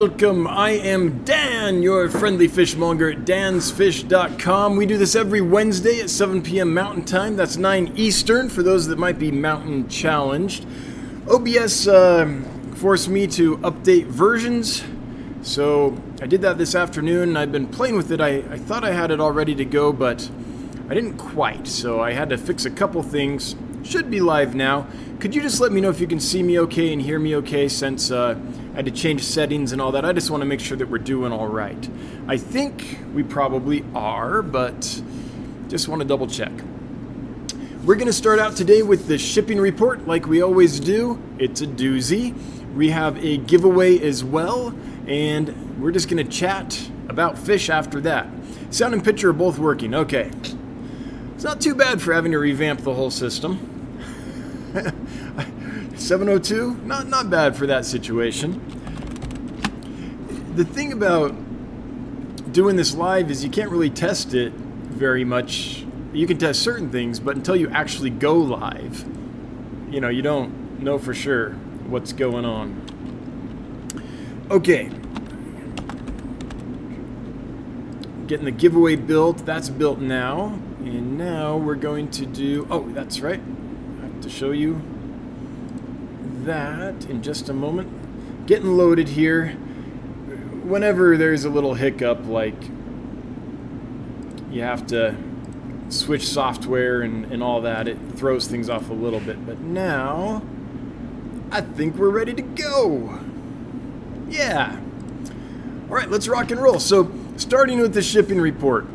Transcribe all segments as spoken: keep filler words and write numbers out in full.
Welcome, I am Dan, your friendly fishmonger at Dans Fish dot com. We do this every Wednesday at seven p m Mountain Time. That's nine Eastern for those that might be mountain challenged. O B S uh, forced me to update versions, so I did that this afternoon. I've been playing with it. I, I thought I had it all ready to go, but I didn't quite, so I had to fix a couple things. Should be live now. Could you just let me know if you can see me okay and hear me okay, since uh, I had to change settings and all that? I just want to make sure that we're doing all right. I think we probably are, but just want to double check. We're going to start out today with the shipping report like we always do. It's a doozy. We have a giveaway as well, and we're just going to chat about fish after that. Sound and picture are both working. Okay. It's not too bad for having to revamp the whole system. seven oh two, not not bad for that situation. The thing about doing this live is you can't really test it very much. You can test certain things, but until you actually go live, you know, you don't know for sure what's going on. Okay. Getting the giveaway built. That's built now. And now we're going to do... Oh, that's right. I have to show you that in just a moment. Getting loaded here. Whenever there's a little hiccup, like you have to switch software and, and all that, it throws things off a little bit. But now I think we're ready to go. Yeah. All right, let's rock and roll. So starting with the shipping report,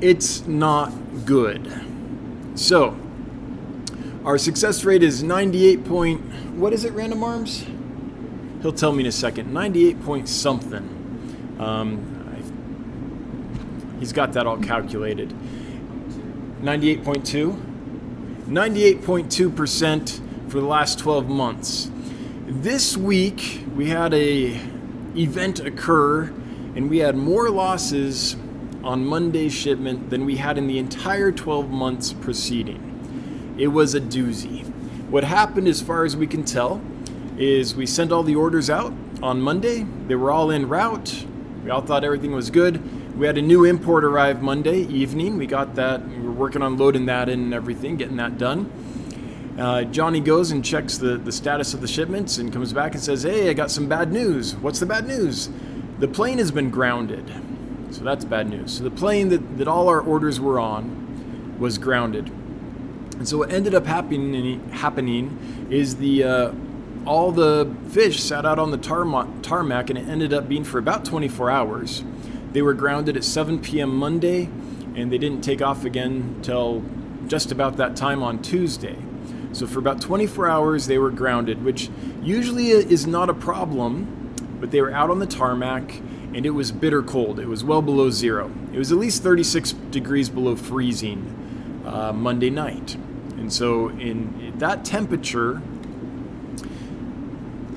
it's not good. So our success rate is ninety-eight point, what is it, Random Arms? He'll tell me in a second. ninety-eight point something. Um, he's got that all calculated. ninety-eight point two? ninety-eight point two percent for the last twelve months. This week, we had a event occur, and we had more losses on Monday's shipment than we had in the entire twelve months preceding. It was a doozy. What happened, as far as we can tell, is we sent all the orders out on Monday. They were all en route. We all thought everything was good. We had a new import arrive Monday evening. We got that. We were working on loading that in and everything, getting that done. Uh, Johnny goes and checks the, the status of the shipments and comes back and says, hey, I got some bad news. What's the bad news? The plane has been grounded. So that's bad news. So the plane that, that all our orders were on was grounded. And so what ended up happening happening is the uh, all the fish sat out on the tarmac, and it ended up being for about twenty-four hours. They were grounded at seven p m Monday, and they didn't take off again till just about that time on Tuesday. So for about twenty-four hours they were grounded, which usually is not a problem, but they were out on the tarmac, and it was bitter cold. It was well below zero. It was at least thirty-six degrees below freezing uh, Monday night. And so in that temperature,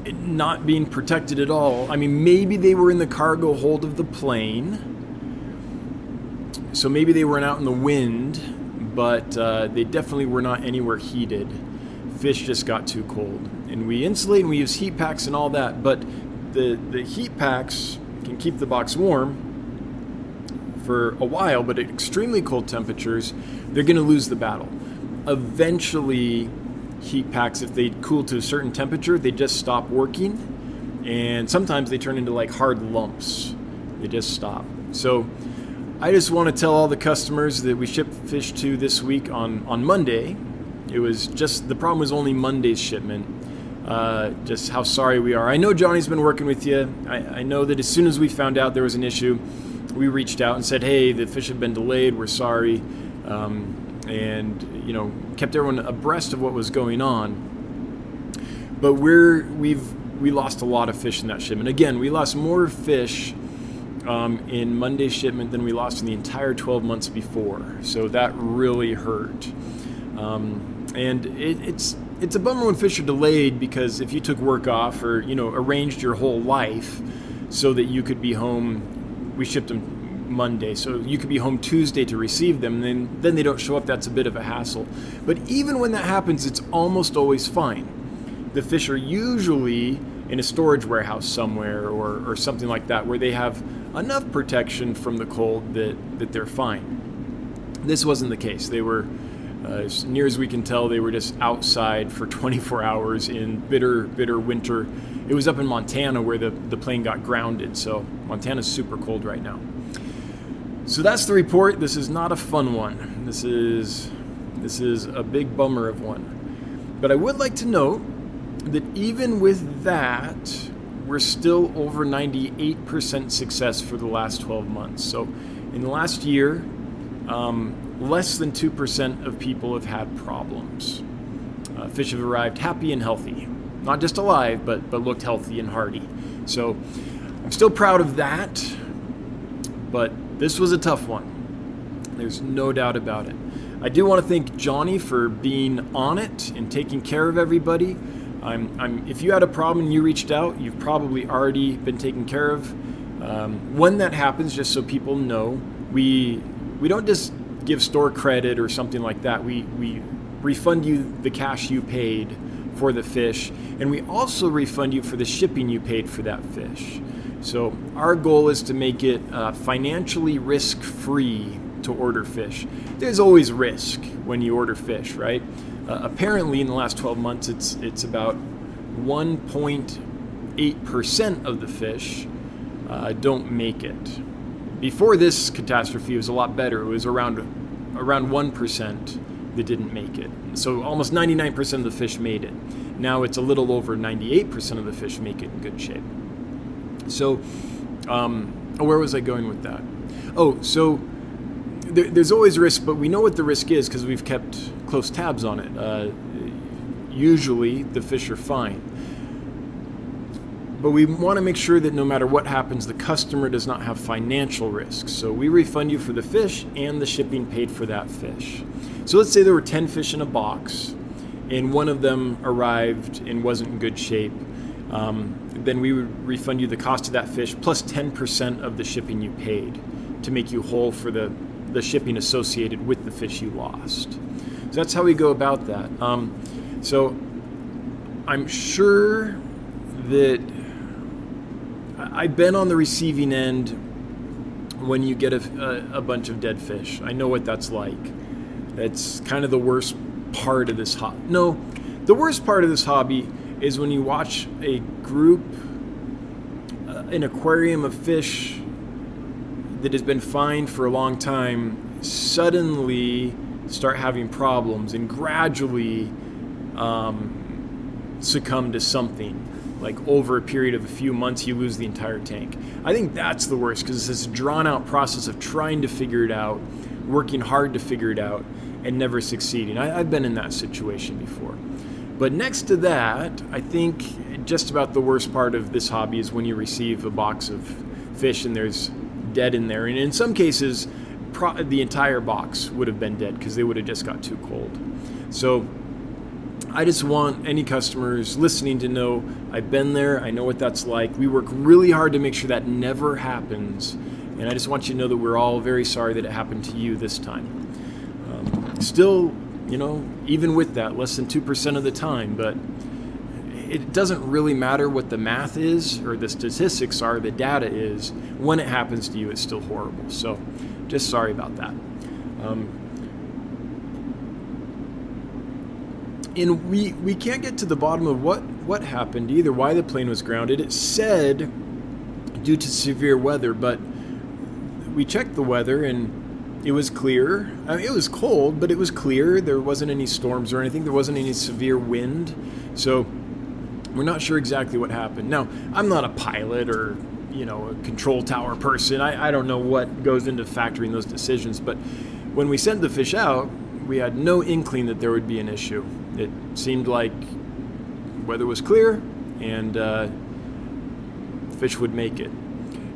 not being protected at all, I mean, maybe they were in the cargo hold of the plane, so maybe they weren't out in the wind, but uh, they definitely were not anywhere heated. Fish just got too cold. And we insulate and we use heat packs and all that, but the, the heat packs can keep the box warm for a while, but at extremely cold temperatures, they're gonna lose the battle. Eventually, heat packs, if they cool to a certain temperature, they just stop working, and sometimes they turn into like hard lumps. They just stop. So I just want to tell all the customers that we shipped fish to this week on on Monday, it was just, the problem was only Monday's shipment, uh, just how sorry we are. I know Johnny's been working with you. I, I know that as soon as we found out there was an issue, we reached out and said, hey, the fish have been delayed, we're sorry. Um, and you know, kept everyone abreast of what was going on, but we're we've we lost a lot of fish in that shipment. Again, we lost more fish um, in Monday's shipment than we lost in the entire twelve months before, so that really hurt. Um, and it, it's it's a bummer when fish are delayed, because if you took work off, or you know, arranged your whole life so that you could be home, we shipped them Monday, so you could be home Tuesday to receive them, and then then they don't show up. That's a bit of a hassle. But even when that happens, it's almost always fine. The fish are usually in a storage warehouse somewhere or, or something like that, where they have enough protection from the cold that, that they're fine. This wasn't the case. They were, uh, as near as we can tell, they were just outside for twenty-four hours in bitter, bitter winter. It was up in Montana where the, the plane got grounded, so Montana's super cold right now. So that's the report. This is not a fun one. This is, this is a big bummer of one. But I would like to note that even with that, we're still over ninety-eight percent success for the last twelve months. So in the last year, um, less than two percent of people have had problems. Uh, fish have arrived happy and healthy. Not just alive, but, but looked healthy and hardy. So I'm still proud of that, but this was a tough one. There's no doubt about it. I do want to thank Johnny for being on it and taking care of everybody. I'm, I'm, if you had a problem and you reached out, you've probably already been taken care of. Um, when that happens, just so people know, we we don't just give store credit or something like that. We, we refund you the cash you paid for the fish, and we also refund you for the shipping you paid for that fish. So our goal is to make it uh, financially risk-free to order fish. There's always risk when you order fish, right? Uh, apparently in the last twelve months, it's it's about one point eight percent of the fish uh, don't make it. Before this catastrophe, it was a lot better. It was around around one percent that didn't make it. So almost ninety-nine percent of the fish made it. Now it's a little over ninety-eight percent of the fish make it in good shape. So, um, where was I going with that? Oh, so there, there's always risk, but we know what the risk is because we've kept close tabs on it. Uh, usually, the fish are fine. But we want to make sure that no matter what happens, the customer does not have financial risks. So we refund you for the fish and the shipping paid for that fish. So let's say there were ten fish in a box, and one of them arrived and wasn't in good shape. Um, then we would refund you the cost of that fish plus ten percent of the shipping you paid to make you whole for the, the shipping associated with the fish you lost. So that's how we go about that. Um, so I'm sure that I've been on the receiving end when you get a, a bunch of dead fish. I know what that's like. That's kind of the worst part of this hobby. No, the worst part of this hobby is when you watch a group, uh, an aquarium of fish that has been fine for a long time, suddenly start having problems and gradually um, succumb to something. Like over a period of a few months, you lose the entire tank. I think that's the worst because it's this drawn out process of trying to figure it out, working hard to figure it out, and never succeeding. I, I've been in that situation before. But next to that, I think just about the worst part of this hobby is when you receive a box of fish and there's dead in there. And in some cases, pro- the entire box would have been dead because they would have just got too cold. So I just want any customers listening to know I've been there. I know what that's like. We work really hard to make sure that never happens. And I just want you to know that we're all very sorry that it happened to you this time. Um, still... You know, even with that, less than two percent of the time, but it doesn't really matter what the math is or the statistics are, the data is. When it happens to you, it's still horrible. So just sorry about that. Um, and we we can't get to the bottom of what, what happened either, why the plane was grounded. It said due to severe weather, but we checked the weather and it was clear. I mean, it was cold, but it was clear. There wasn't any storms or anything. There wasn't any severe wind. So we're not sure exactly what happened. Now, I'm not a pilot or, you know, a control tower person. I, I don't know what goes into factoring those decisions. But when we sent the fish out, we had no inkling that there would be an issue. It seemed like weather was clear and uh, fish would make it.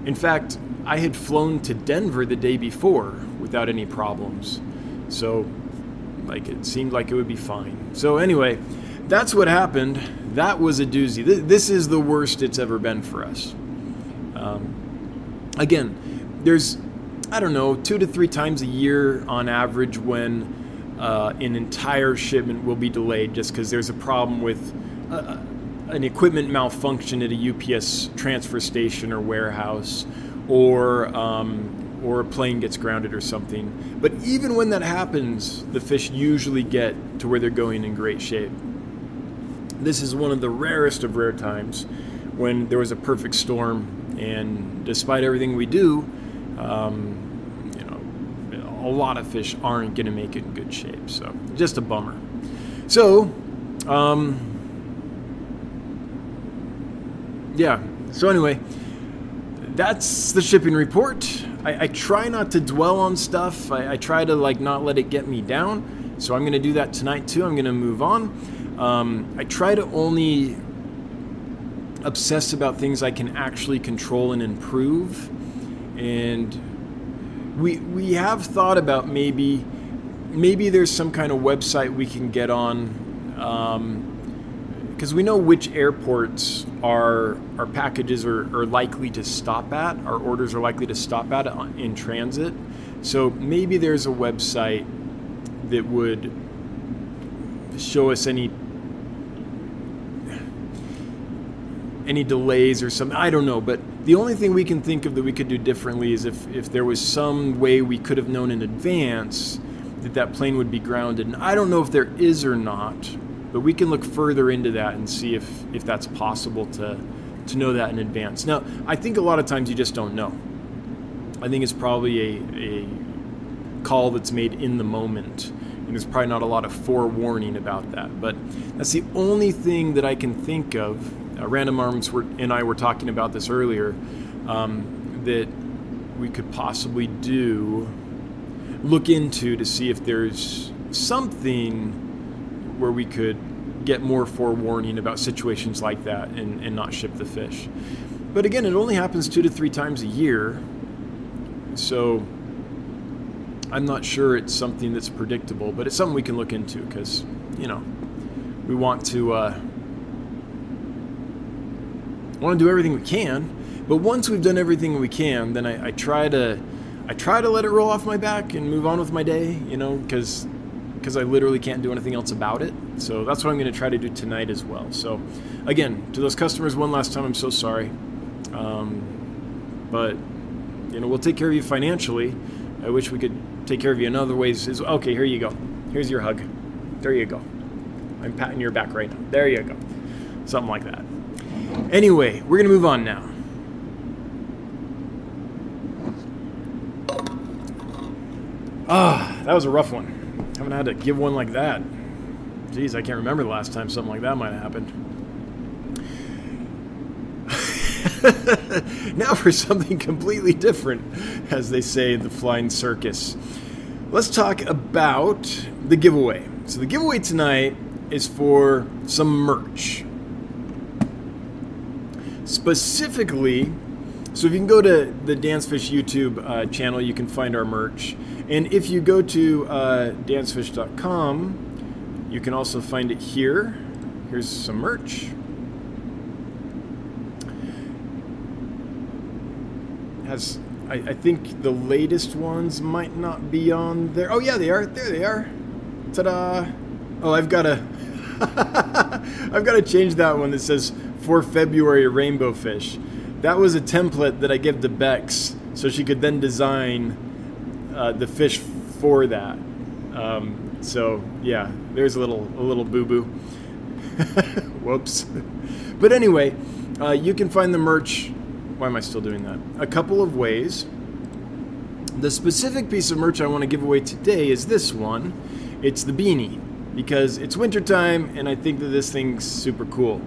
In fact, I had flown to Denver the day before without any problems. So like it seemed like it would be fine. So anyway, that's what happened. That was a doozy. This is the worst it's ever been for us. Um, again, there's, I don't know, two to three times a year on average when uh, an entire shipment will be delayed just because there's a problem with a, an equipment malfunction at a U P S transfer station or warehouse, or um, or a plane gets grounded or something. But even when that happens, the fish usually get to where they're going in great shape. This is one of the rarest of rare times when there was a perfect storm, and despite everything we do, um, you know, a lot of fish aren't going to make it in good shape. So just a bummer. So, um, yeah. So anyway, that's the shipping report. I, I try not to dwell on stuff. I, I try to like not let it get me down. So I'm going to do that tonight too. I'm going to move on. Um, I try to only obsess about things I can actually control and improve. And we we have thought about maybe maybe there's some kind of website we can get on. Um, because we know which airports our, our packages are, are likely to stop at, our orders are likely to stop at in transit. So maybe there's a website that would show us any any delays or something, I don't know. But the only thing we can think of that we could do differently is if, if there was some way we could have known in advance that that plane would be grounded. And I don't know if there is or not, but we can look further into that and see if, if that's possible to, to know that in advance. Now, I think a lot of times you just don't know. I think it's probably a, a call that's made in the moment, and there's probably not a lot of forewarning about that. But that's the only thing that I can think of. Uh, Random Arms were, and I were talking about this earlier, um, that we could possibly do, look into to see if there's something where we could get more forewarning about situations like that and, and not ship the fish. But again, it only happens two to three times a year, so I'm not sure it's something that's predictable, but it's something we can look into because, you know, we want to uh, want to do everything we can. But once we've done everything we can, then I, I try to I try to let it roll off my back and move on with my day, you know, because. because I literally can't do anything else about it. So that's what I'm going to try to do tonight as well. So again, to those customers one last time, I'm so sorry. Um, but, you know, we'll take care of you financially. I wish we could take care of you in other ways as well. Okay, here you go. Here's your hug. There you go. I'm patting your back right now. There you go. Something like that. Anyway, we're going to move on now. Ah, that was a rough one. Haven't had to give one like that. Jeez, I can't remember the last time something like that might have happened. Now for something completely different, as they say in the flying circus. Let's talk about the giveaway. So the giveaway tonight is for some merch. Specifically, so if you can go to the DansFish YouTube uh, channel, you can find our merch. And if you go to uh, Dans Fish dot com, you can also find it here. Here's some merch. Has I, I think the latest ones might not be on there. Oh yeah, they are. There they are. Ta-da! Oh, I've got to I've got to change that one that says for February rainbow fish. That was a template that I gave to Bex, so she could then design. Uh, the fish for that. Um, so yeah, there's a little a little boo-boo. Whoops. But anyway, uh, you can find the merch. Why am I still doing that? A couple of ways. The specific piece of merch I want to give away today is this one. It's the beanie, because it's wintertime and I think that this thing's super cool.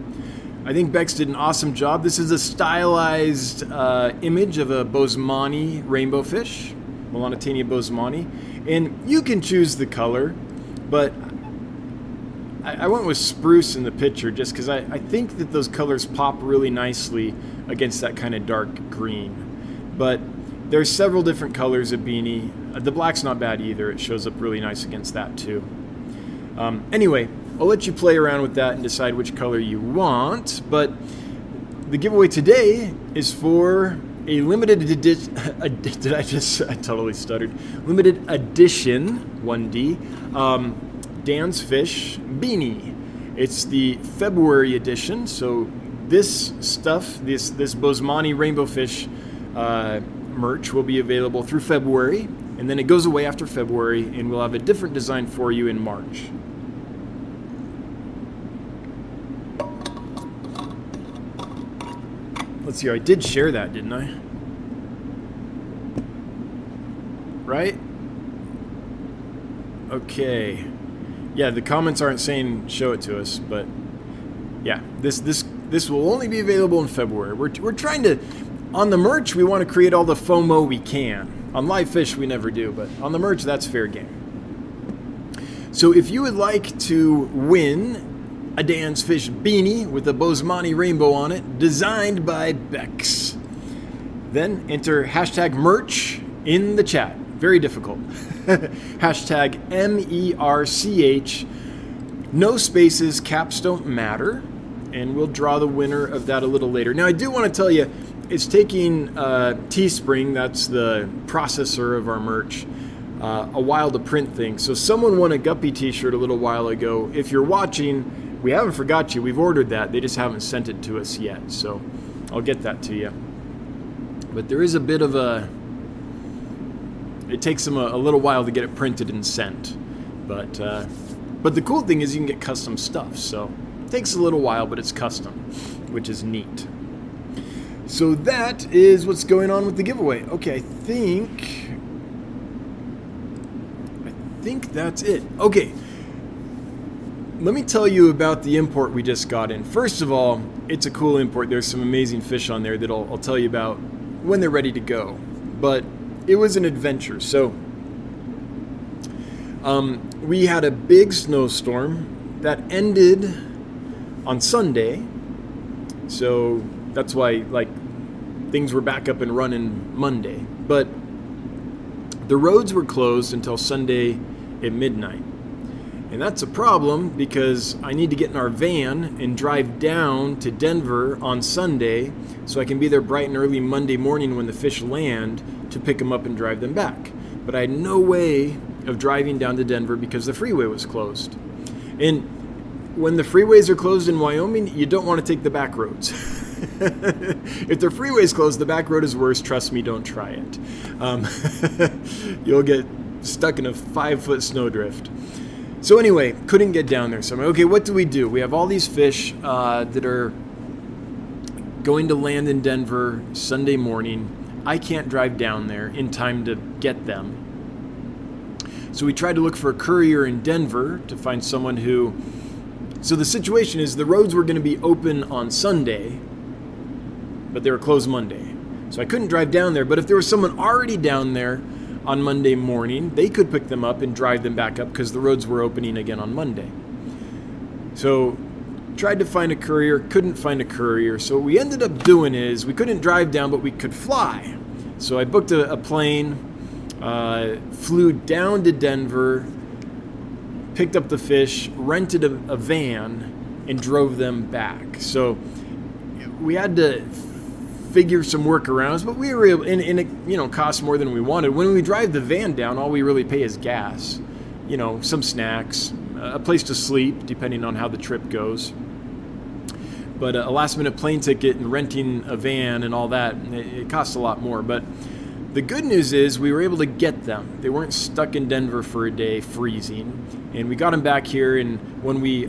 I think Bex did an awesome job. This is a stylized uh, image of a Boesemani rainbow fish. Melanotaenia boesemani, and you can choose the color, but I, I went with spruce in the picture just because I, I think that those colors pop really nicely against that kind of dark green. But there's several different colors of beanie. The black's not bad either. It shows up really nice against that too. Um, anyway, I'll let you play around with that and decide which color you want, but the giveaway today is for a limited edition, did I just, I totally stuttered, limited edition, one D, um, Dans Fish beanie. It's the February edition, so this stuff, this this Boesemani rainbow fish uh, merch will be available through February, and then it goes away after February, and we'll have a different design for you in March. Let's see, I did share that, didn't I? Right? Okay. Yeah, the comments aren't saying show it to us, but yeah, this this this will only be available in February. We're we're trying to, on the merch, we want to create all the FOMO we can. On live fish, we never do, but on the merch, that's fair game. So if you would like to win a Dan's Fish beanie with a Boesemani rainbow on it, designed by Bex, then enter hashtag merch in the chat. Very difficult. Hashtag M E R C H. No spaces, caps don't matter. And we'll draw the winner of that a little later. Now, I do want to tell you, it's taking uh, Teespring, that's the processor of our merch, uh, a while to print things. So someone won a Guppy t-shirt a little while ago. If you're watching, we haven't forgot you. We've ordered that. They just haven't sent it to us yet. So I'll get that to you. But there is a bit of a... It takes them a, a little while to get it printed and sent, but uh, but the cool thing is you can get custom stuff. So it takes a little while, but it's custom, which is neat. So that is what's going on with the giveaway. Okay, I think I think that's it. Okay, let me tell you about the import we just got in. First of all, it's a cool import. There's some amazing fish on there that I'll, I'll tell you about when they're ready to go, but. It was an adventure. So um, we had a big snowstorm that ended on Sunday. So that's why like things were back up and running Monday. But the roads were closed until Sunday at midnight. And that's a problem because I need to get in our van and drive down to Denver on Sunday so I can be there bright and early Monday morning when the fish land to pick them up and drive them back. But I had no way of driving down to Denver because the freeway was closed. And when the freeways are closed in Wyoming, you don't want to take the back roads. If the freeway's closed, the back road is worse. Trust me, don't try it. Um, you'll get stuck in a five-foot snowdrift. So anyway, couldn't get down there. So I'm like, okay, what do we do? We have all these fish uh, that are going to land in Denver Sunday morning. I can't drive down there in time to get them. So we tried to look for a courier in Denver to find someone who... So the situation is the roads were going to be open on Sunday, but they were closed Monday. So I couldn't drive down there. But if there was someone already down there on Monday morning, they could pick them up and drive them back up because the roads were opening again on Monday. So tried to find a courier, couldn't find a courier. So what we ended up doing is we couldn't drive down, but we could fly. So I booked a, a plane, uh, flew down to Denver, picked up the fish, rented a, a van, and drove them back. So we had to figure some workarounds, but we were able, and, and it, you know, cost more than we wanted. When we drive the van down, all we really pay is gas, you know, some snacks, a place to sleep, depending on how the trip goes. But a last-minute plane ticket and renting a van and all that, it, it costs a lot more. But the good news is we were able to get them. They weren't stuck in Denver for a day, freezing, and we got them back here. And when we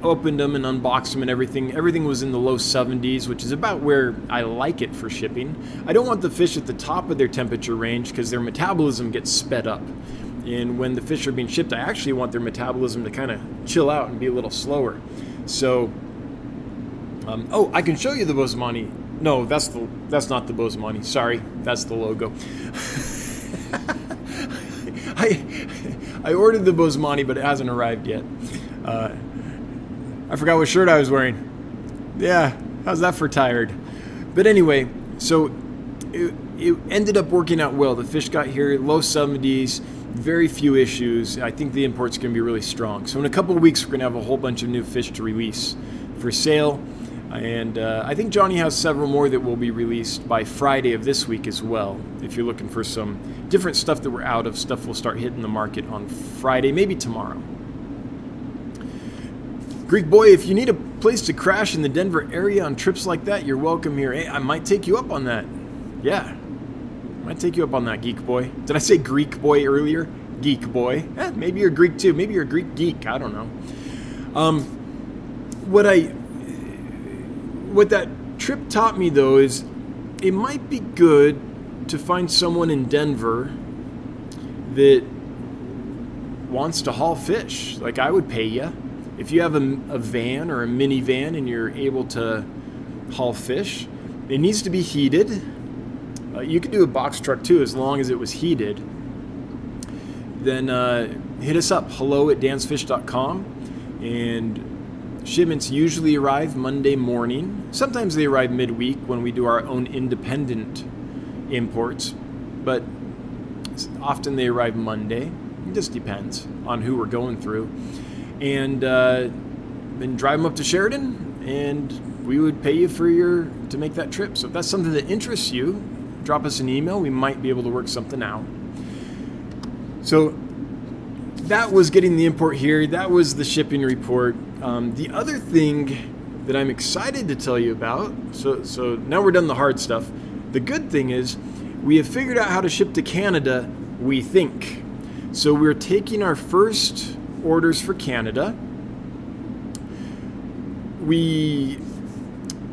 opened them and unboxed them and everything. Everything was in the low seventies, which is about where I like it for shipping. I don't want the fish at the top of their temperature range because their metabolism gets sped up. And when the fish are being shipped, I actually want their metabolism to kind of chill out and be a little slower. So, um, oh, I can show you the Boesemani. No, that's the that's not the Boesemani. Sorry, that's the logo. I I ordered the Boesemani, but it hasn't arrived yet. Uh, I forgot what shirt I was wearing. Yeah, how's that for tired? But anyway, so it, it ended up working out well. The fish got here, low seventies, very few issues. I think the import's going to be really strong. So in a couple of weeks, we're going to have a whole bunch of new fish to release for sale. And uh, I think Johnny has several more that will be released by Friday of this week as well. If you're looking for some different stuff that we're out of, stuff will start hitting the market on Friday, maybe tomorrow. Greek Boy, if you need a place to crash in the Denver area on trips like that, you're welcome here. Hey, I might take you up on that. Yeah, I might take you up on that, Geek Boy. Did I say Greek Boy earlier? Geek Boy. Eh, maybe you're Greek too. Maybe you're a Greek geek. I don't know. Um, what I, what that trip taught me though is it might be good to find someone in Denver that wants to haul fish. Like, I would pay you. If you have a, a van or a minivan and you're able to haul fish, it needs to be heated. Uh, you could do a box truck too, as long as it was heated. Then uh, hit us up, hello at dans fish dot com. And shipments usually arrive Monday morning. Sometimes they arrive midweek when we do our own independent imports, but often they arrive Monday. It just depends on who we're going through. And uh, then drive them up to Sheridan, and we would pay you for your to make that trip. So if that's something that interests you, drop us an email. We might be able to work something out. So that was getting the import here. That was the shipping report. Um, the other thing that I'm excited to tell you about. So so now we're done the hard stuff. The good thing is we have figured out how to ship to Canada. We think. So we're taking our first orders for Canada. We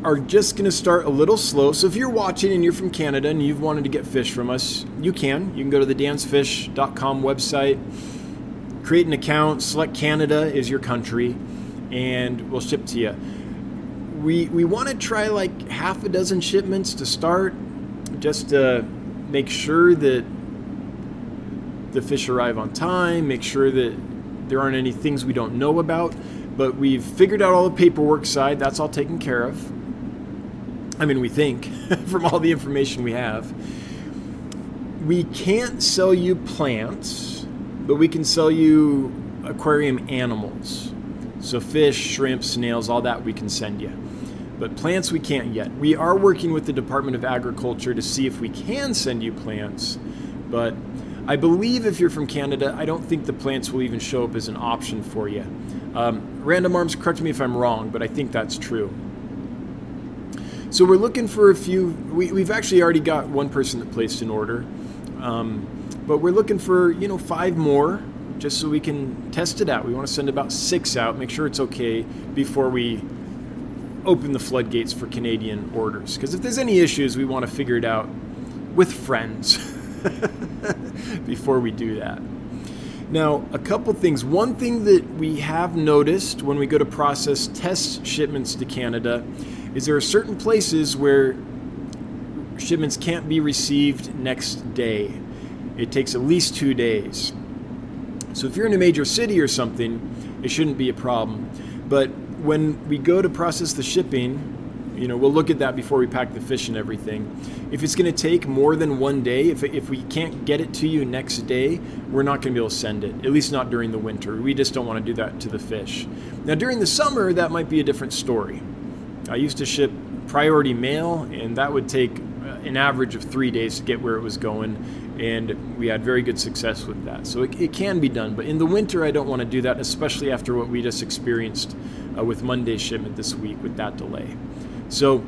are just gonna start a little slow. So if you're watching and you're from Canada and you've wanted to get fish from us, you can. You can go to the dans fish dot com website, create an account, select Canada as your country, and we'll ship to you. We we wanna try like half a dozen shipments to start, just to make sure that the fish arrive on time, make sure that there aren't any things we don't know about, but we've figured out all the paperwork side. That's all taken care of. I mean, we think, from all the information we have. We can't sell you plants, but we can sell you aquarium animals. So fish, shrimp, snails, all that we can send you. But plants we can't yet. We are working with the Department of Agriculture to see if we can send you plants, but I believe if you're from Canada, I don't think the plants will even show up as an option for you. Um, Random Arms, correct me if I'm wrong, but I think that's true. So we're looking for a few. We, we've actually already got one person that placed an order, um, but we're looking for, you know, five more just so we can test it out. We want to send about six out, make sure it's okay before we open the floodgates for Canadian orders. Because if there's any issues, we want to figure it out with friends. Before we do that. Now, a couple things. One thing that we have noticed when we go to process test shipments to Canada is there are certain places where shipments can't be received next day. It takes at least two days. So if you're in a major city or something, it shouldn't be a problem. But when we go to process the shipping, you know, we'll look at that before we pack the fish and everything. If it's going to take more than one day, if, if we can't get it to you next day, we're not going to be able to send it, at least not during the winter. We just don't want to do that to the fish. Now, during the summer, that might be a different story. I used to ship priority mail, and that would take an average of three days to get where it was going, and we had very good success with that. So it, it can be done, but in the winter, I don't want to do that, especially after what we just experienced uh, with Monday's shipment this week with that delay. So,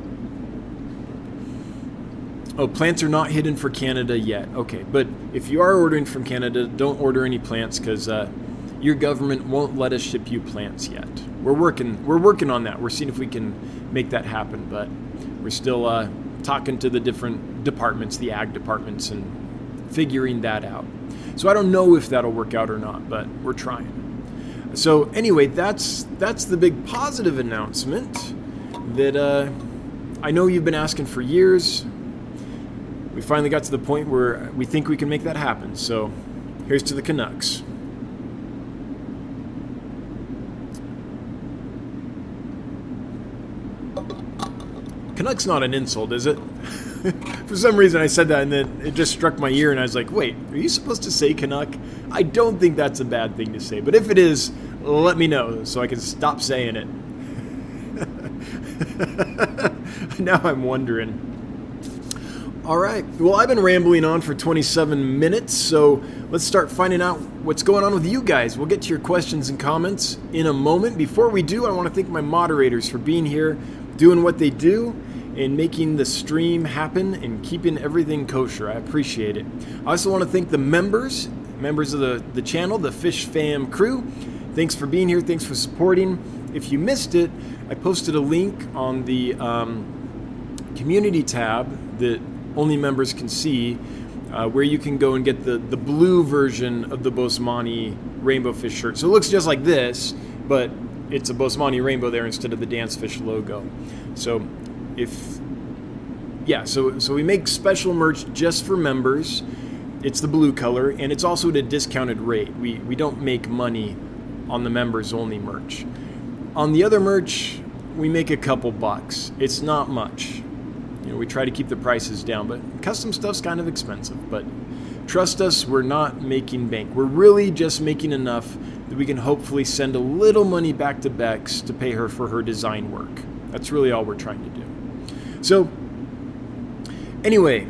oh, plants are not hidden for Canada yet. Okay, but if you are ordering from Canada, don't order any plants because uh, your government won't let us ship you plants yet. We're working, we're working on that. We're seeing if we can make that happen, but we're still uh, talking to the different departments, the ag departments, and figuring that out. So I don't know if that'll work out or not, but we're trying. So anyway, that's that's the big positive announcement that uh, I know you've been asking for years. We finally got to the point where we think we can make that happen. So here's to the Canucks. Canuck's not an insult, is it? For some reason I said that and then it just struck my ear and I was like, wait, are you supposed to say Canuck? I don't think that's a bad thing to say, but if it is, let me know so I can stop saying it. Now I'm wondering. All right, well, I've been rambling on for twenty-seven minutes, so let's start finding out what's going on with you guys. We'll get to your questions and comments in a moment. Before we do, I want to thank my moderators for being here, doing what they do, and making the stream happen and keeping everything kosher. I appreciate it. I also want to thank the members, members of the, the channel, the Fish Fam crew. Thanks for being here. Thanks for supporting. If you missed it, I posted a link on the um, community tab that only members can see, uh, where you can go and get the, the blue version of the Boesemani rainbow fish shirt. So it looks just like this, but it's a Boesemani rainbow there instead of the DansFish logo. So if, yeah, so, so we make special merch just for members. It's the blue color, and it's also at a discounted rate. We, we don't make money on the members only merch. On the other merch, we make a couple bucks. It's not much. You know, we try to keep the prices down, but custom stuff's kind of expensive. But trust us, we're not making bank. We're really just making enough that we can hopefully send a little money back to Bex to pay her for her design work. That's really all we're trying to do. So, anyway,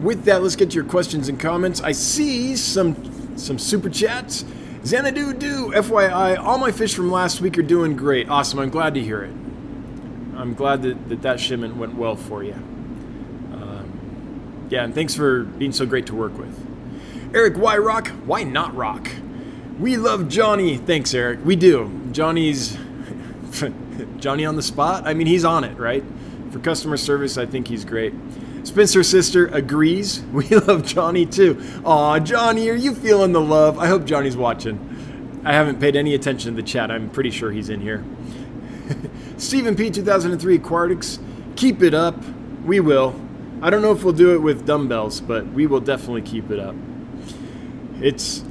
with that, let's get to your questions and comments. I see some some super chats. Xanadu do, F Y I, all my fish from last week are doing great. Awesome, I'm glad to hear it. I'm glad that that, that shipment went well for you. Um, yeah, and thanks for being so great to work with. Eric, why rock? Why not rock? We love Johnny. Thanks, Eric. We do. Johnny's... Johnny on the spot? I mean, he's on it, right? For customer service, I think he's great. Spencer Sister agrees. We love Johnny, too. Aw, Johnny, are you feeling the love? I hope Johnny's watching. I haven't paid any attention to the chat. I'm pretty sure he's in here. Stephen P, two thousand three Aquatics, keep it up. We will. I don't know if we'll do it with dumbbells, but we will definitely keep it up. It's,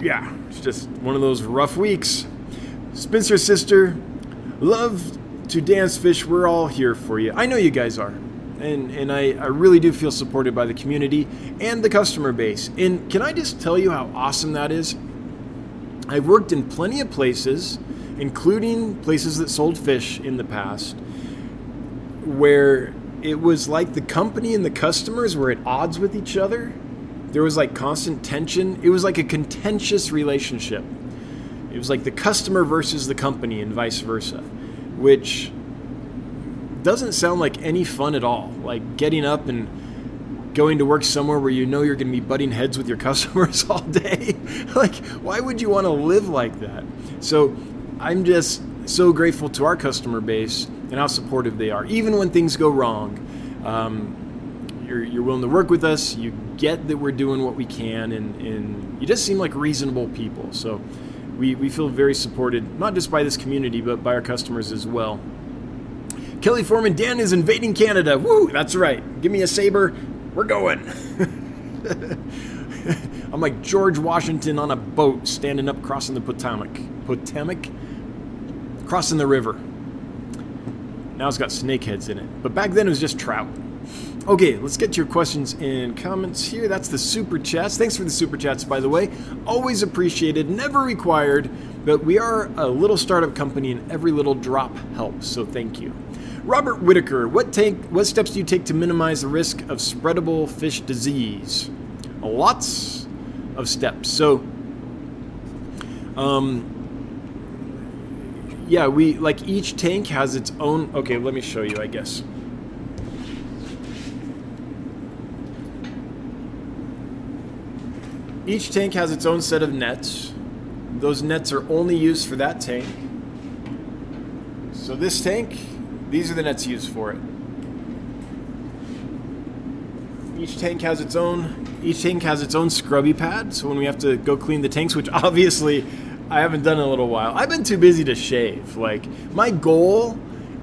yeah, it's just one of those rough weeks. Spencer Sister, love to dance fish. We're all here for you. I know you guys are. And and I, I really do feel supported by the community and the customer base. And can I just tell you how awesome that is? I've worked in plenty of places, including places that sold fish in the past, where it was like the company and the customers were at odds with each other. There was like constant tension. It was like a contentious relationship. It was like the customer versus the company and vice versa, which doesn't sound like any fun at all. Like getting up and going to work somewhere where you know you're going to be butting heads with your customers all day. Like, why would you want to live like that? So I'm just so grateful to our customer base and how supportive they are. Even when things go wrong, um, you're, you're willing to work with us. You get that we're doing what we can, and, and you just seem like reasonable people. So We, we feel very supported, not just by this community, but by our customers as well. Kelly Foreman, Dan is invading Canada. Woo, that's right. Give me a saber. We're going. I'm like George Washington on a boat, standing up, crossing the Potomac. Potomac? Crossing the river. Now it's got snakeheads in it. But back then it was just trout. Okay, let's get to your questions and comments here. That's the super chats. Thanks for the super chats, by the way. Always appreciated, never required, but we are a little startup company and every little drop helps, so thank you. Robert Whitaker, what take, what steps do you take to minimize the risk of spreadable fish disease? Lots of steps. So, um, yeah, we, like each tank has its own, okay, let me show you, I guess. Each tank has its own set of nets. Those nets are only used for that tank. So this tank, these are the nets used for it. Each tank has its own, each tank has its own scrubby pad. So when we have to go clean the tanks, which obviously I haven't done in a little while. I've been too busy to shave. Like, my goal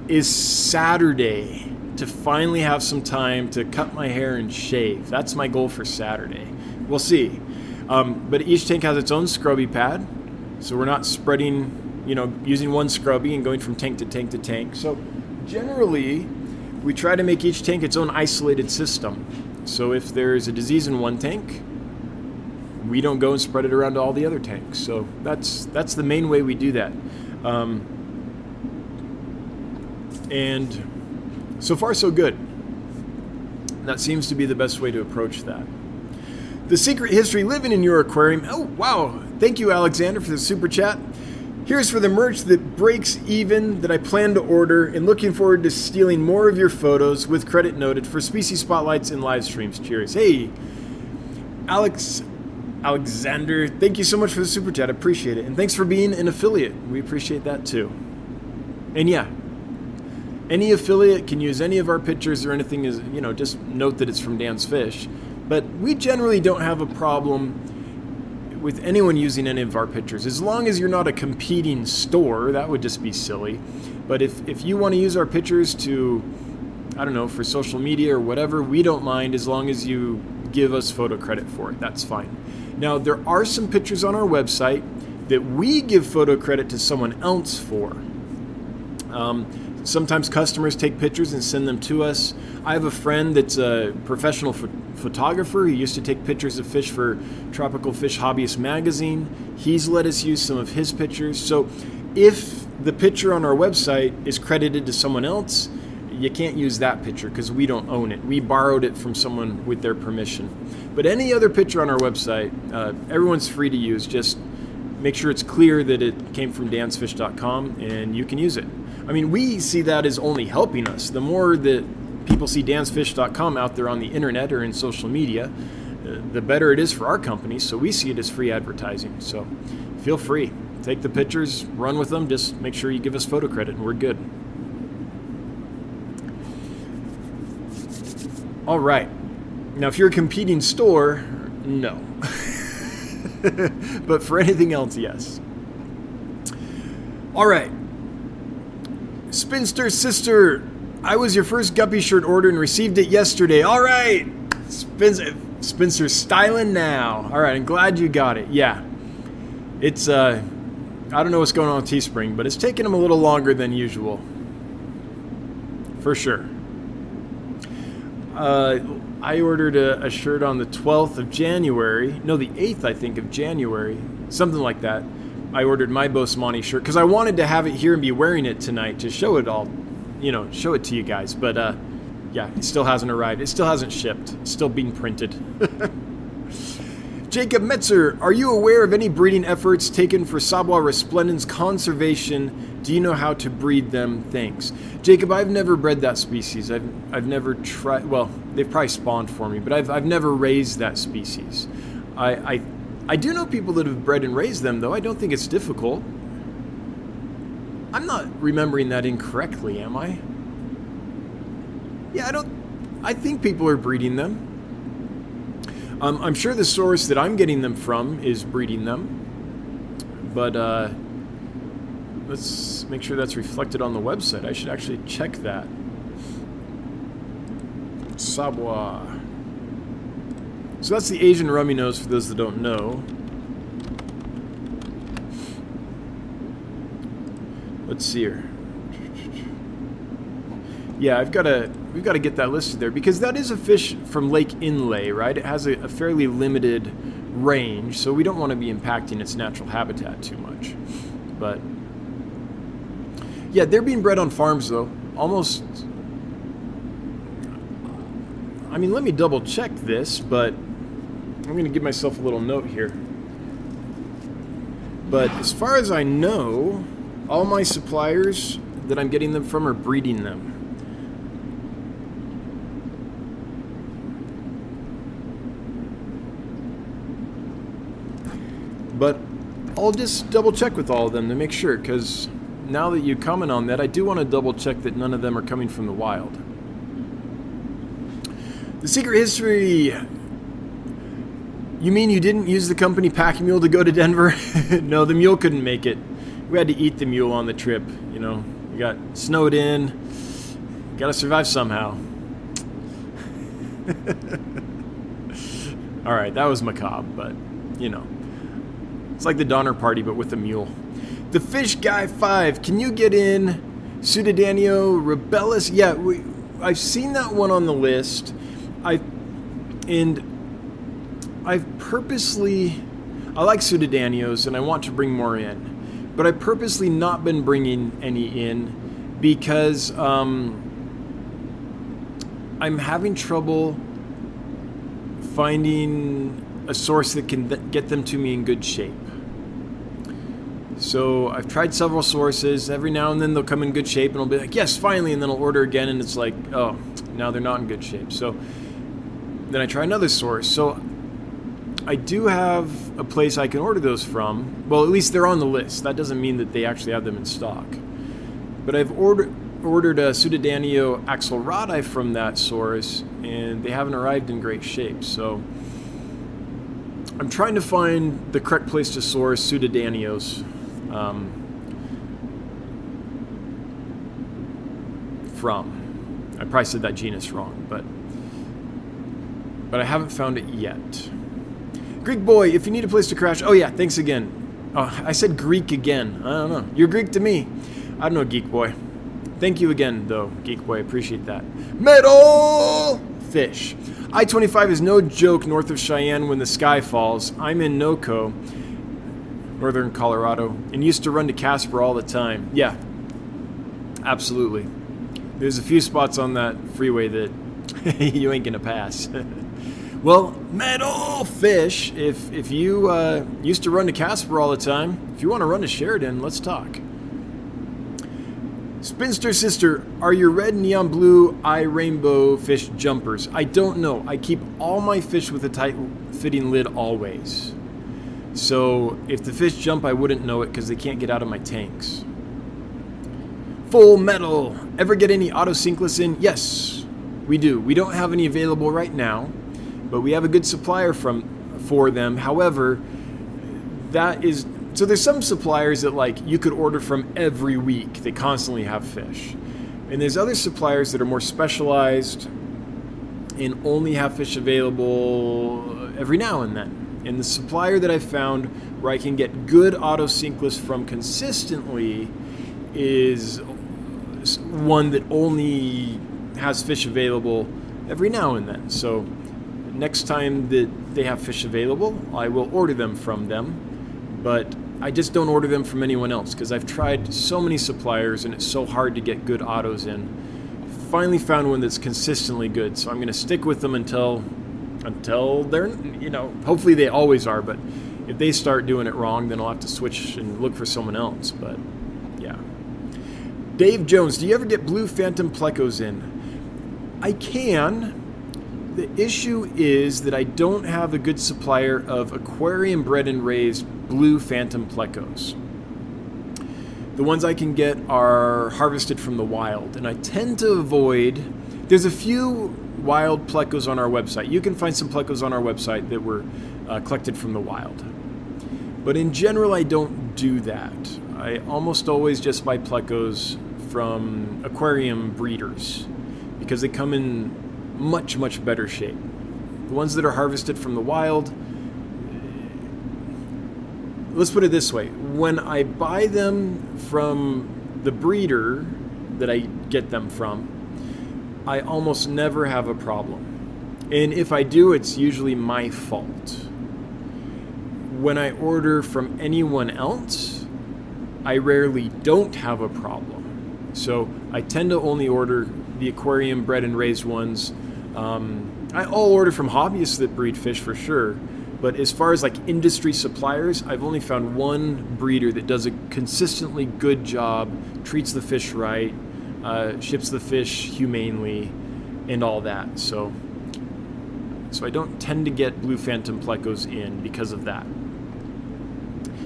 is Saturday to finally have some time to cut my hair and shave. That's my goal for Saturday. We'll see. Um, but each tank has its own scrubby pad, so we're not spreading, you know, using one scrubby and going from tank to tank to tank. So generally, we try to make each tank its own isolated system. So if there's a disease in one tank, we don't go and spread it around to all the other tanks. So that's that's the main way we do that. Um, and so far, so good. And that seems to be the best way to approach that. The secret history living in your aquarium. Oh, wow. Thank you, Alexander, for the super chat. Here's for the merch that breaks even that I plan to order, and looking forward to stealing more of your photos with credit noted for species spotlights and live streams. Cheers. Hey, Alex, Alexander, thank you so much for the super chat. I appreciate it. And thanks for being an affiliate. We appreciate that too. And yeah, any affiliate can use any of our pictures or anything is, you know, just note that it's from Dan's Fish. But we generally don't have a problem with anyone using any of our pictures, as long as you're not a competing store. That would just be silly. But if, if you want to use our pictures to, I don't know, for social media or whatever, we don't mind, as long as you give us photo credit for it. That's fine. Now, there are some pictures on our website that we give photo credit to someone else for. Um, sometimes customers take pictures and send them to us. I have a friend that's a professional ph- photographer. He used to take pictures of fish for Tropical Fish Hobbyist magazine. He's let us use some of his pictures. So if the picture on our website is credited to someone else, you can't use that picture because we don't own it. We borrowed it from someone with their permission. But any other picture on our website, uh, everyone's free to use. Just make sure it's clear that it came from dans fish dot com and you can use it. I mean, we see that as only helping us. The more that people see dans fish dot com out there on the internet or in social media, uh, the better it is for our company. So we see it as free advertising. So feel free. Take the pictures, run with them. Just make sure you give us photo credit and we're good. All right. Now, if you're a competing store, no. But for anything else, yes. All right. Spinster Sister, I was your first guppy shirt order and received it yesterday. All right. Spinster, Spinster styling now. All right. I'm glad you got it. Yeah. It's, uh, I don't know what's going on with Teespring, but it's taking them a little longer than usual. For sure. Uh, I ordered a, a shirt on the twelfth of January. No, the eighth, I think, of January. Something like that. I ordered my Boesemani shirt because I wanted to have it here and be wearing it tonight to show it all, you know, show it to you guys. But, uh, yeah, it still hasn't arrived. It still hasn't shipped. It's still being printed. Jacob Metzer, are you aware of any breeding efforts taken for Sabwa resplendens conservation? Do you know how to breed them? Thanks. Jacob, I've never bred that species. I've I've never tried. Well, they've probably spawned for me, but I've I've never raised that species. I I, I do know people that have bred and raised them, though. I don't think it's difficult. I'm not remembering that incorrectly, am I? Yeah, I don't. I think people are breeding them. Um, I'm sure the source that I'm getting them from is breeding them, but. Uh, Let's make sure that's reflected on the website. I should actually check that. Sabwa. So that's the Asian rummy nose for those that don't know. Let's see here. Yeah, I've got to we've got to get that listed there because that is a fish from Lake Inlay, right? It has a, a fairly limited range, so we don't want to be impacting its natural habitat too much. But yeah, they're being bred on farms, though. Almost. I mean, let me double check this, but I'm going to give myself a little note here. But as far as I know, all my suppliers that I'm getting them from are breeding them. But I'll just double check with all of them to make sure, because now that you comment on that, I do want to double check that none of them are coming from the wild. The secret history. You mean you didn't use the company pack mule to go to Denver? No, the mule couldn't make it. We had to eat the mule on the trip, you know. We got snowed in. Got to survive somehow. All right, that was macabre, but, you know. It's like the Donner Party, but with a mule. The Fish Guy five, can you get in Pseudodanio Rebellus? Yeah, we, I've seen that one on the list. I and I've purposely, I like Pseudodanios and I want to bring more in, but I've purposely not been bringing any in because um, I'm having trouble finding a source that can th get them to me in good shape. So I've tried several sources. Every now and then they'll come in good shape and I'll be like, yes, finally, and then I'll order again and it's like, oh, now they're not in good shape. So then I try another source. So I do have a place I can order those from. Well, at least they're on the list. That doesn't mean that they actually have them in stock. But I've ordered ordered a Pseudodanio axolroti from that source and they haven't arrived in great shape. So I'm trying to find the correct place to source Pseudodanios. Um, from. I probably said that genus wrong, but but I haven't found it yet. Greek boy, if you need a place to crash, oh yeah, thanks again. Oh, I said Greek again. I don't know. You're Greek to me. I don't know, Geek boy. Thank you again, though, Geek boy. Appreciate that. Metal fish. I twenty-five is no joke north of Cheyenne when the sky falls. I'm in NoCo, northern Colorado, and used to run to Casper all the time. Yeah, absolutely. There's a few spots on that freeway that you ain't gonna pass. Well, metal fish, if if you uh, used to run to Casper all the time, if you want to run to Sheridan, let's talk. Spinster sister, are your red neon blue eye rainbow fish jumpers? I don't know. I keep all my fish with a tight fitting lid always. So if the fish jump, I wouldn't know it because they can't get out of my tanks. Full metal. Ever get any Autosyncilus in? Yes, we do. We don't have any available right now, but we have a good supplier from for them. However, that is so there's some suppliers that like you could order from every week. They constantly have fish, and there's other suppliers that are more specialized and only have fish available every now and then. And the supplier that I found where I can get good Autosyncilus from consistently is one that only has fish available every now and then. So next time that they have fish available, I will order them from them. But I just don't order them from anyone else because I've tried so many suppliers and it's so hard to get good autos in. Finally found one that's consistently good, so I'm going to stick with them until... until they're, you know, hopefully they always are, but if they start doing it wrong, then I'll have to switch and look for someone else, but yeah. Dave Jones, do you ever get blue phantom plecos in? I can. The issue is that I don't have a good supplier of aquarium bred and raised blue phantom plecos. The ones I can get are harvested from the wild, and I tend to avoid, there's a few wild plecos on our website. You can find some plecos on our website that were uh, collected from the wild. But in general, I don't do that. I almost always just buy plecos from aquarium breeders because they come in much, much better shape. The ones that are harvested from the wild, let's put it this way. When I buy them from the breeder that I get them from, I almost never have a problem. And if I do, it's usually my fault. When I order from anyone else, I rarely don't have a problem. So I tend to only order the aquarium bred and raised ones. Um, I all order from hobbyists that breed fish for sure. But as far as like industry suppliers, I've only found one breeder that does a consistently good job, treats the fish right, Uh, ships the fish humanely and all that. So so I don't tend to get blue phantom plecos in because of that.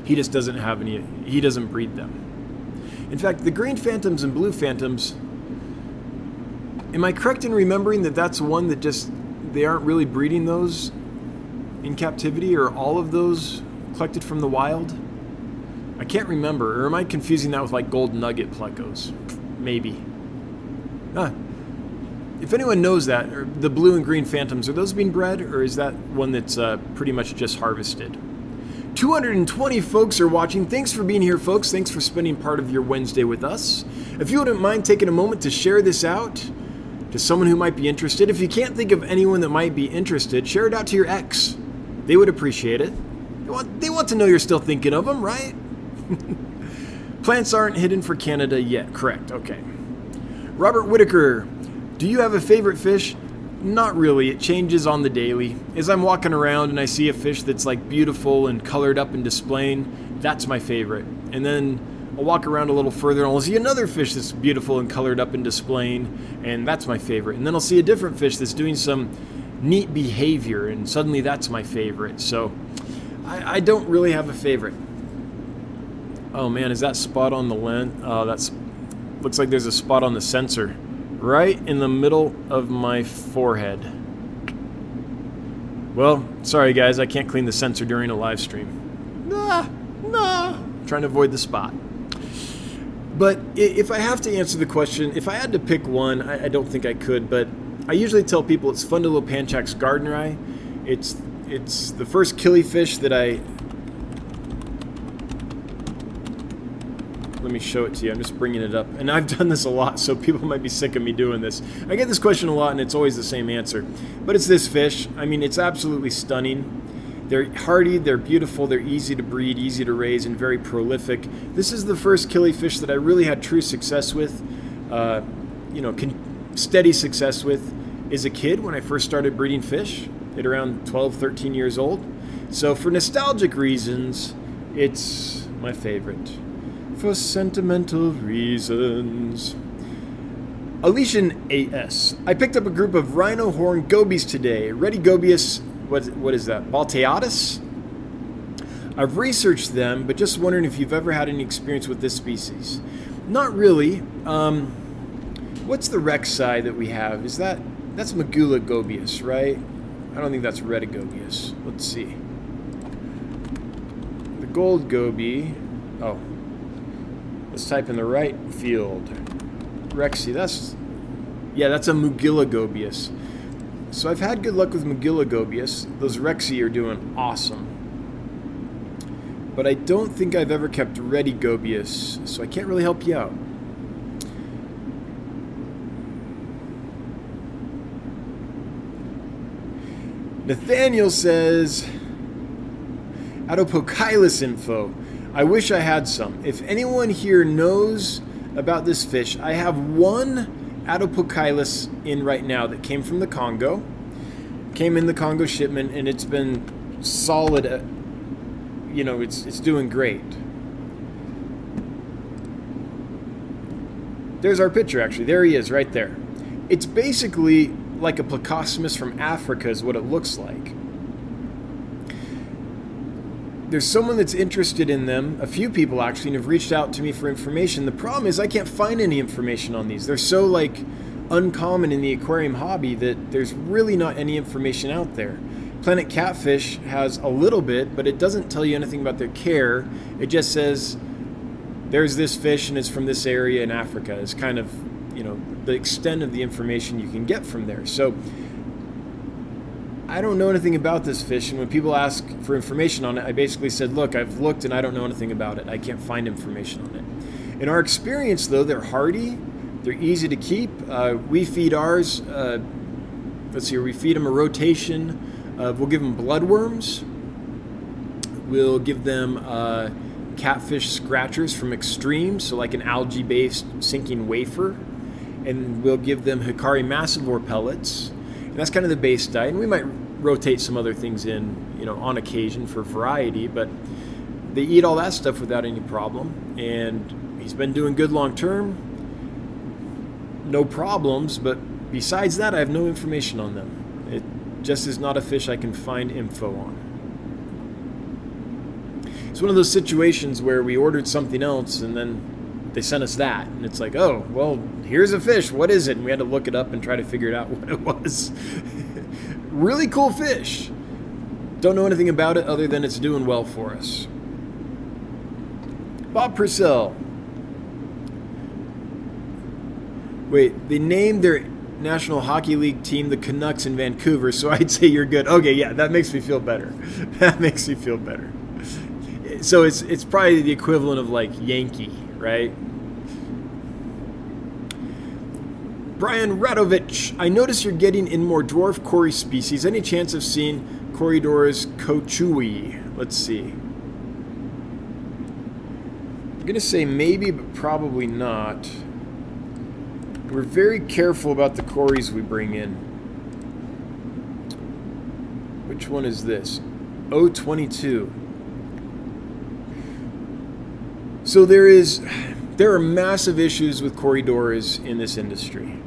He just doesn't have any, he doesn't breed them. In fact, the green phantoms and blue phantoms, am I correct in remembering that that's one that just, they aren't really breeding those in captivity, or all of those collected from the wild? I can't remember, or am I confusing that with like gold nugget plecos? Maybe. Ah, if anyone knows that, or the blue and green phantoms, are those being bred, or is that one that's uh, pretty much just harvested? two hundred twenty folks are watching. Thanks for being here, folks. Thanks for spending part of your Wednesday with us. If you wouldn't mind taking a moment to share this out to someone who might be interested. If you can't think of anyone that might be interested, share it out to your ex. They would appreciate it. They want, they want to know you're still thinking of them, right? Plants aren't hidden for Canada yet. Correct. Okay. Robert Whitaker. Do you have a favorite fish? Not really, it changes on the daily. As I'm walking around and I see a fish that's like beautiful and colored up and displaying, that's my favorite. And then I'll walk around a little further and I'll see another fish that's beautiful and colored up and displaying, and that's my favorite. And then I'll see a different fish that's doing some neat behavior, and suddenly that's my favorite. So I, I don't really have a favorite. Oh man, is that spot on the lens? Oh, that's, looks like there's a spot on the sensor. Right in the middle of my forehead. Well, sorry guys, I can't clean the sensor during a live stream. Nah, nah. I'm trying to avoid the spot. But if I have to answer the question, if I had to pick one, I, I don't think I could, but I usually tell people it's Fundilopanchax gardneri. It's it's the first killifish that I... Let me show it to you. I'm just bringing it up. And I've done this a lot, so people might be sick of me doing this. I get this question a lot, and it's always the same answer. But it's this fish. I mean, it's absolutely stunning. They're hardy, they're beautiful, they're easy to breed, easy to raise, and very prolific. This is the first killifish that I really had true success with, uh, you know, con- steady success with as a kid when I first started breeding fish at around twelve, thirteen years old. So for nostalgic reasons, it's my favorite. For sentimental reasons. Aletian A S. I picked up a group of rhino horn gobies today. Reddy gobius, what, what is that? Balteatus? I've researched them, but just wondering if you've ever had any experience with this species. Not really. Um, what's the Rexi that we have? Is that, that's Mugilla gobius, right? I don't think that's Reddy gobius. Let's see. The gold goby. Oh. Let's type in the right field. Rexy, that's, yeah, that's a Mugilla gobius. So I've had good luck with Mugilla gobius. Those Rexy are doing awesome. But I don't think I've ever kept Reddy gobius, so I can't really help you out. Nathaniel says, Adopokylis info. I wish I had some. If anyone here knows about this fish, I have one Adopokylis in right now that came from the Congo, came in the Congo shipment, and it's been solid. Uh, you know, it's it's doing great. There's our picture, actually. There he is, right there. It's basically like a Plecosmus from Africa is what it looks like. There's someone that's interested in them, a few people actually, and have reached out to me for information. The problem is I can't find any information on these. They're so like uncommon in the aquarium hobby that there's really not any information out there. Planet Catfish has a little bit, but it doesn't tell you anything about their care. It just says there's this fish and it's from this area in Africa. It's kind of, you know, the extent of the information you can get from there. So I don't know anything about this fish, and when people ask for information on it, I basically said, look, I've looked and I don't know anything about it. I can't find information on it. In our experience, though, they're hardy. They're easy to keep. Uh, we feed ours, uh, let's see, we feed them a rotation. Uh, we'll give them bloodworms. We'll give them uh, catfish scratchers from extremes, so like an algae-based sinking wafer. And we'll give them Hikari massivore pellets. That's kind of the base diet, and we might rotate some other things in, you know, on occasion for variety, but they eat all that stuff without any problem, and he's been doing good long term, no problems. But besides that, I have no information on them. It just is not a fish I can find info on. It's one of those situations where we ordered something else and then they sent us that, and it's like, oh, well, here's a fish. What is it? And we had to look it up and try to figure it out what it was. Really cool fish. Don't know anything about it other than it's doing well for us. Bob Purcell. Wait, they named their National Hockey League team the Canucks in Vancouver, so I'd say you're good. Okay, yeah, that makes me feel better. That makes me feel better. So it's it's probably the equivalent of, like, Yankee. Right? Brian Radovich, I notice you're getting in more dwarf cory species. Any chance of seeing Corydoras cochui? Let's see. I'm going to say maybe, but probably not. We're very careful about the corys we bring in. Which one is this? O twenty-two. So there is, there are massive issues with Corydoras in this industry.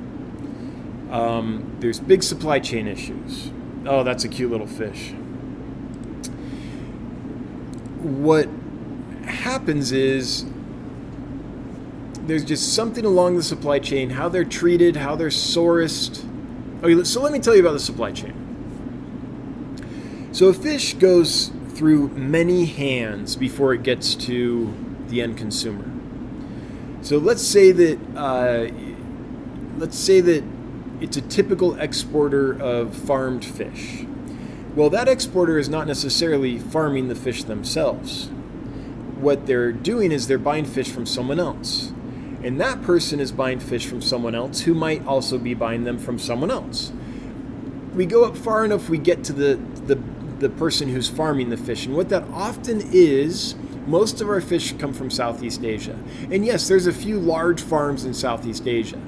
Um, there's big supply chain issues. Oh, that's a cute little fish. What happens is there's just something along the supply chain, how they're treated, how they're sourced. Okay, so let me tell you about the supply chain. So a fish goes through many hands before it gets to the end consumer. So let's say that uh, let's say that it's a typical exporter of farmed fish. Well, that exporter is not necessarily farming the fish themselves. What they're doing is they're buying fish from someone else. And that person is buying fish from someone else who might also be buying them from someone else. We go up far enough, we get to the, the, the person who's farming the fish. And what that often is, most of our fish come from Southeast Asia. And yes, there's a few large farms in Southeast Asia,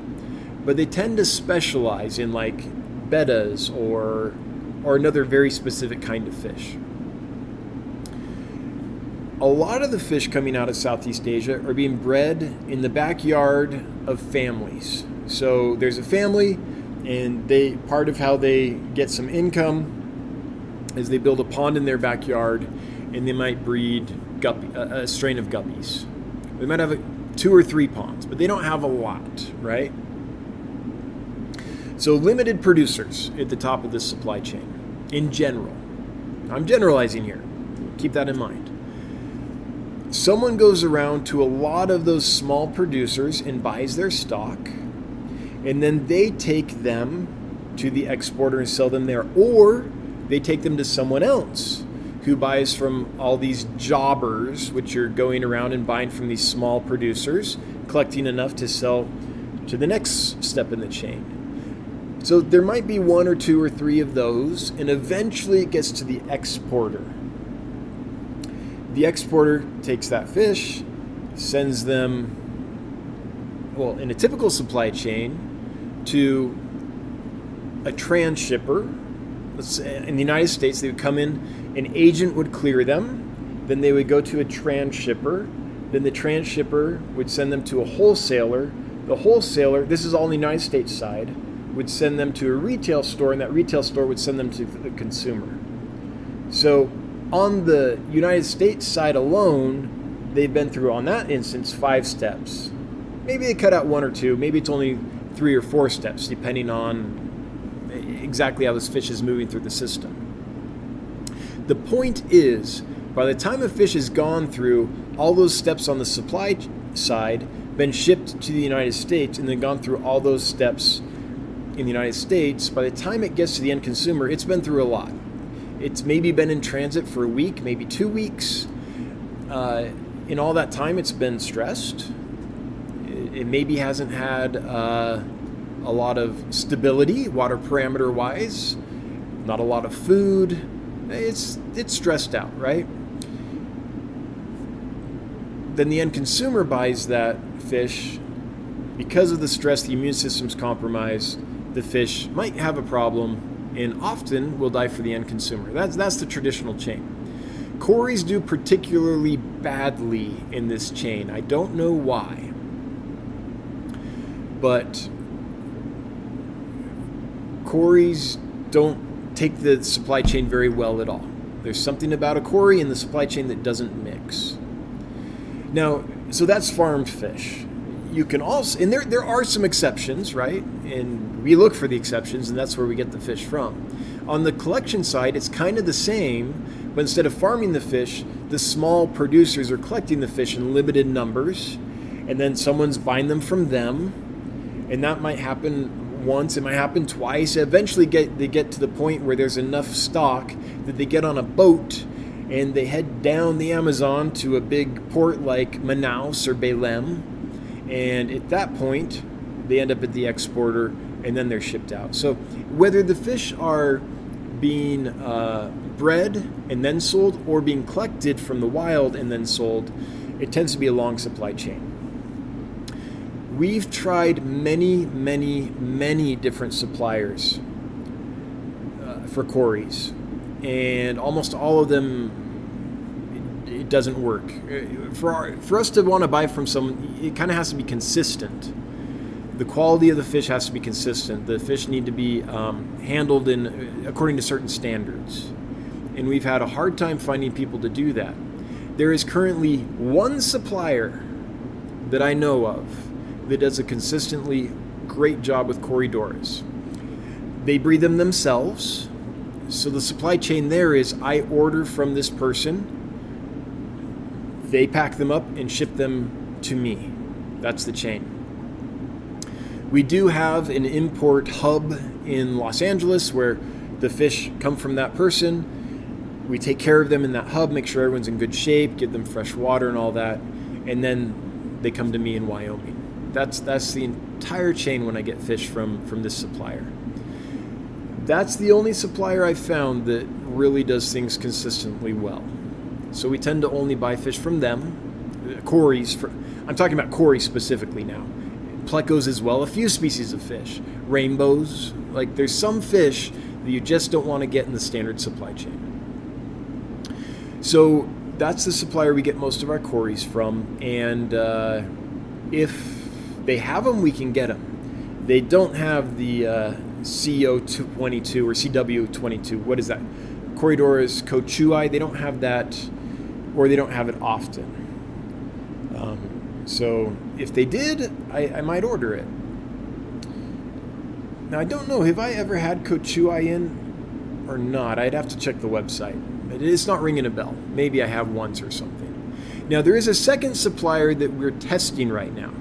but they tend to specialize in like bettas or, or another very specific kind of fish. A lot of the fish coming out of Southeast Asia are being bred in the backyard of families. So there's a family, and they part of how they get some income is they build a pond in their backyard, and they might breed guppy, a, a strain of guppies. They might have a, two or three ponds, but they don't have a lot, right? So limited producers at the top of this supply chain in general. I'm generalizing here. Keep that in mind. Someone goes around to a lot of those small producers and buys their stock, and then they take them to the exporter and sell them there, or they take them to someone else who buys from all these jobbers, which are going around and buying from these small producers, collecting enough to sell to the next step in the chain. So there might be one or two or three of those, and eventually it gets to the exporter. The exporter takes that fish, sends them, well, in a typical supply chain, to a transshipper. Let's say in the United States, they would come in, an agent would clear them, then they would go to a transshipper, then the transshipper would send them to a wholesaler. The wholesaler, this is all on the United States side, would send them to a retail store, and that retail store would send them to the consumer. So on the United States side alone, they've been through, on that instance, five steps. Maybe they cut out one or two. Maybe it's only three or four steps, depending on exactly how this fish is moving through the system. The point is, by the time a fish has gone through all those steps on the supply side, been shipped to the United States, and then gone through all those steps in the United States, by the time it gets to the end consumer, it's been through a lot. It's maybe been in transit for a week, maybe two weeks. Uh, in all that time, it's been stressed. It, it maybe hasn't had uh, a lot of stability, water parameter-wise, not a lot of food. It's, it's stressed out, right? Then the end consumer buys that fish. Because of the stress, the immune system's compromised. The fish might have a problem, and often will die for the end consumer. That's, that's the traditional chain. Corys do particularly badly in this chain. I don't know why, but corys don't take the supply chain very well at all. There's something about a cory in the supply chain that doesn't mix. Now, so that's farmed fish. You can also, and there, there are some exceptions, right? And we look for the exceptions, and that's where we get the fish from. On the collection side, it's kind of the same, but instead of farming the fish, the small producers are collecting the fish in limited numbers, and then someone's buying them from them, and that might happen once, it might happen twice. Eventually get, they get to the point where there's enough stock that they get on a boat, and they head down the Amazon to a big port like Manaus or Belém, and at that point, they end up at the exporter, and then they're shipped out. So whether the fish are being uh, bred and then sold, or being collected from the wild and then sold, it tends to be a long supply chain. We've tried many, many, many different suppliers uh, for Corys, and almost all of them, it, it doesn't work. For, our, for us to want to buy from someone, it kind of has to be consistent. The quality of the fish has to be consistent. The fish need to be um, handled in according to certain standards. And we've had a hard time finding people to do that. There is currently one supplier that I know of that does a consistently great job with Corydoras. They breed them themselves. So the supply chain there is, I order from this person, they pack them up and ship them to me. That's the chain. We do have an import hub in Los Angeles where the fish come from that person. We take care of them in that hub, make sure everyone's in good shape, give them fresh water and all that, and then they come to me in Wyoming. That's that's the entire chain when I get fish from, from this supplier. That's the only supplier I've found that really does things consistently well. So we tend to only buy fish from them. Corys, for, I'm talking about Cory specifically now. Plecos as well, a few species of fish. Rainbows, like there's some fish that you just don't want to get in the standard supply chain. So that's the supplier we get most of our Corys from, and uh, if they have them, we can get them. They don't have the uh, C O twenty-two or C W twenty-two, what is that? Corydoras cochui, they don't have that, or they don't have it often. Um, So if they did, I, I might order it. Now, I don't know, have I ever had cochui in or not? I'd have to check the website. It's not ringing a bell. Maybe I have once or something. Now, there is a second supplier that we're testing right now.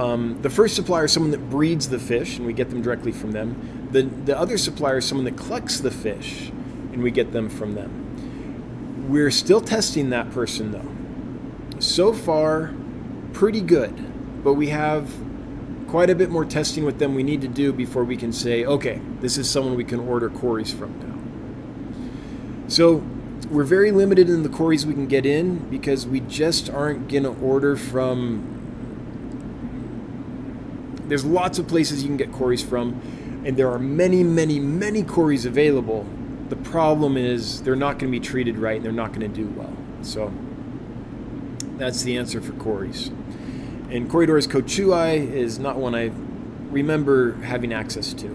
Um, the first supplier is someone that breeds the fish, and we get them directly from them. The, the other supplier is someone that collects the fish, and we get them from them. We're still testing that person, though. So far, pretty good, but we have quite a bit more testing with them we need to do before we can say, okay, this is someone we can order Corys from now. So we're very limited in the Corys we can get in because we just aren't going to order from... There's lots of places you can get Corys from, and there are many, many, many Corys available. The problem is they're not going to be treated right, and they're not going to do well. So... that's the answer for Corys. And Corydoras cochui is not one I remember having access to.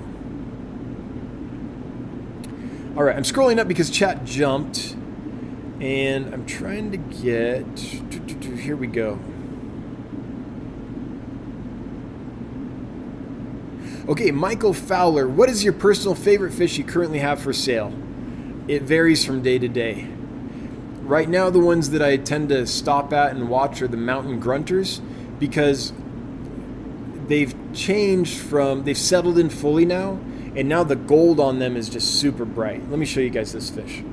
All right, I'm scrolling up because chat jumped. And I'm trying to get... Here we go. Okay, Michael Fowler. What is your personal favorite fish you currently have for sale? It varies from day to day. Right now, the ones that I tend to stop at and watch are the mountain grunters because they've changed from, they've settled in fully now, and now the gold on them is just super bright. Let me show you guys this fish.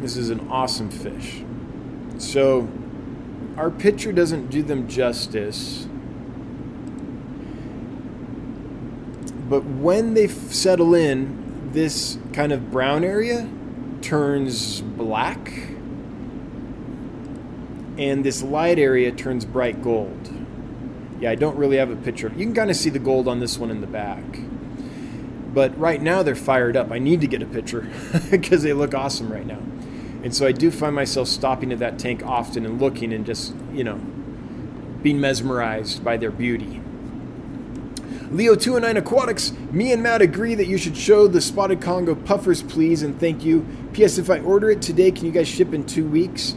This is an awesome fish. So our picture doesn't do them justice. But when they settle in, this kind of brown area turns black, and this light area turns bright gold. Yeah, I don't really have a picture. You can kind of see the gold on this one in the back. But right now they're fired up. I need to get a picture because they look awesome right now. And so I do find myself stopping at that tank often and looking and just, you know, being mesmerized by their beauty. Leo two oh nine Aquatics, me and Matt agree that you should show the Spotted Congo Puffers, please, and thank you. P S If I order it today, can you guys ship in two weeks?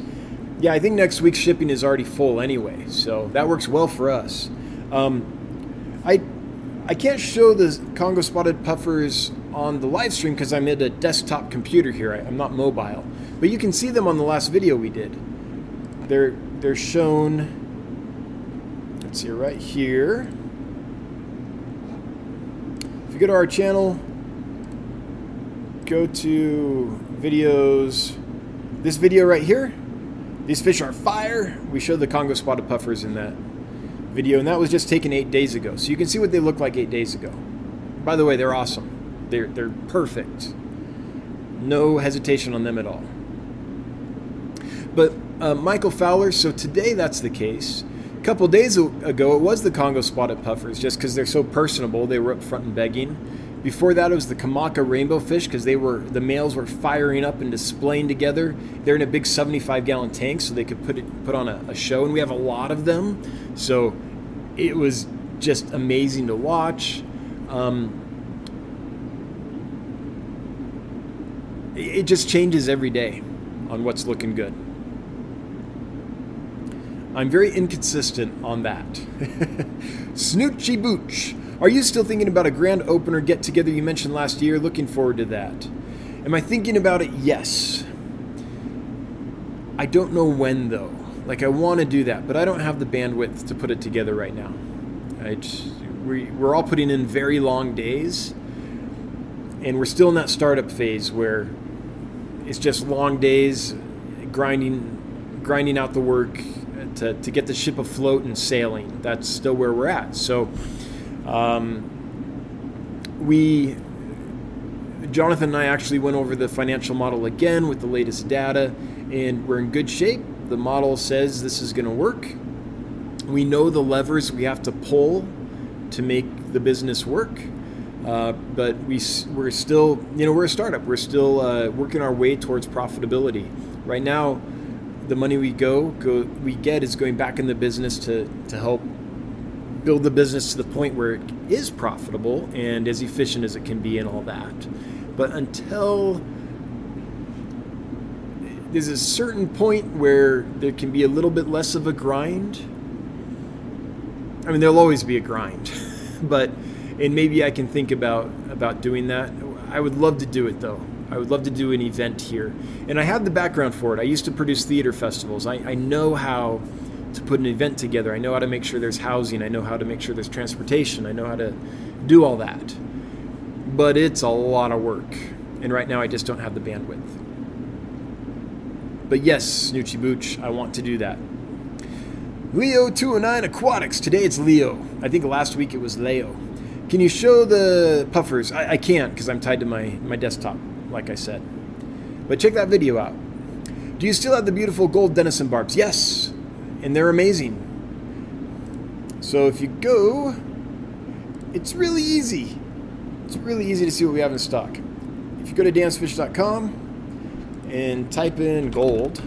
Yeah, I think next week's shipping is already full anyway, so that works well for us. Um, I I can't show the Congo Spotted Puffers on the live stream because I'm at a desktop computer here. I, I'm not mobile. But you can see them on the last video we did. They're, they're shown, let's see, right here. Go to our channel, go to videos, this video right here, these fish are fire. We showed the Congo Spotted Puffers in that video, and that was just taken eight days ago. So you can see what they looked like eight days ago. By the way, they're awesome. They're, they're perfect. No hesitation on them at all. but uh, Michael Fowler, so today that's the case. A couple days ago, it was the Congo Spotted Puffers, just because they're so personable. They were up front and begging. Before that, it was the Kamaka rainbow fish, because they were the males were firing up and displaying together. They're in a big seventy-five gallon tank, so they could put it put on a, a show, and we have a lot of them. So it was just amazing to watch. Um, it just changes every day on what's looking good. I'm very inconsistent on that. Snoochy Booch. Are you still thinking about a grand opener get-together you mentioned last year? Looking forward to that. Am I thinking about it? Yes. I don't know when, though. Like, I want to do that, but I don't have the bandwidth to put it together right now. I just, we, we're all putting in very long days, and we're still in that startup phase where it's just long days, grinding, grinding out the work to, to get the ship afloat and sailing. That's still where we're at. So... Um, we, Jonathan and I actually went over the financial model again with the latest data, and we're in good shape. The model says this is going to work. We know the levers we have to pull to make the business work, uh, but we, we're still, you know, we're a startup. We're still uh, working our way towards profitability. Right now, the money we go, go we get is going back in the business to, to help build the business to the point where it is profitable and as efficient as it can be and all that. But until there's a certain point where there can be a little bit less of a grind, I mean, there'll always be a grind, but, and maybe I can think about, about doing that. I would love to do it though. I would love to do an event here. And I have the background for it. I used to produce theater festivals. I, I know how to put an event together. I know how to make sure there's housing. I know how to make sure there's transportation. I know how to do all that. But it's a lot of work. And right now I just don't have the bandwidth. But yes, Snoochie Booch, I want to do that. Leo two oh nine Aquatics. Today it's Leo. I think last week it was Leo. Can you show the puffers? I, I can't because I'm tied to my, my desktop, like I said. But check that video out. Do you still have the beautiful gold denison barbs? Yes. And they're amazing. So if you go, it's really easy. It's really easy to see what we have in stock. If you go to Dans Fish dot com and type in gold,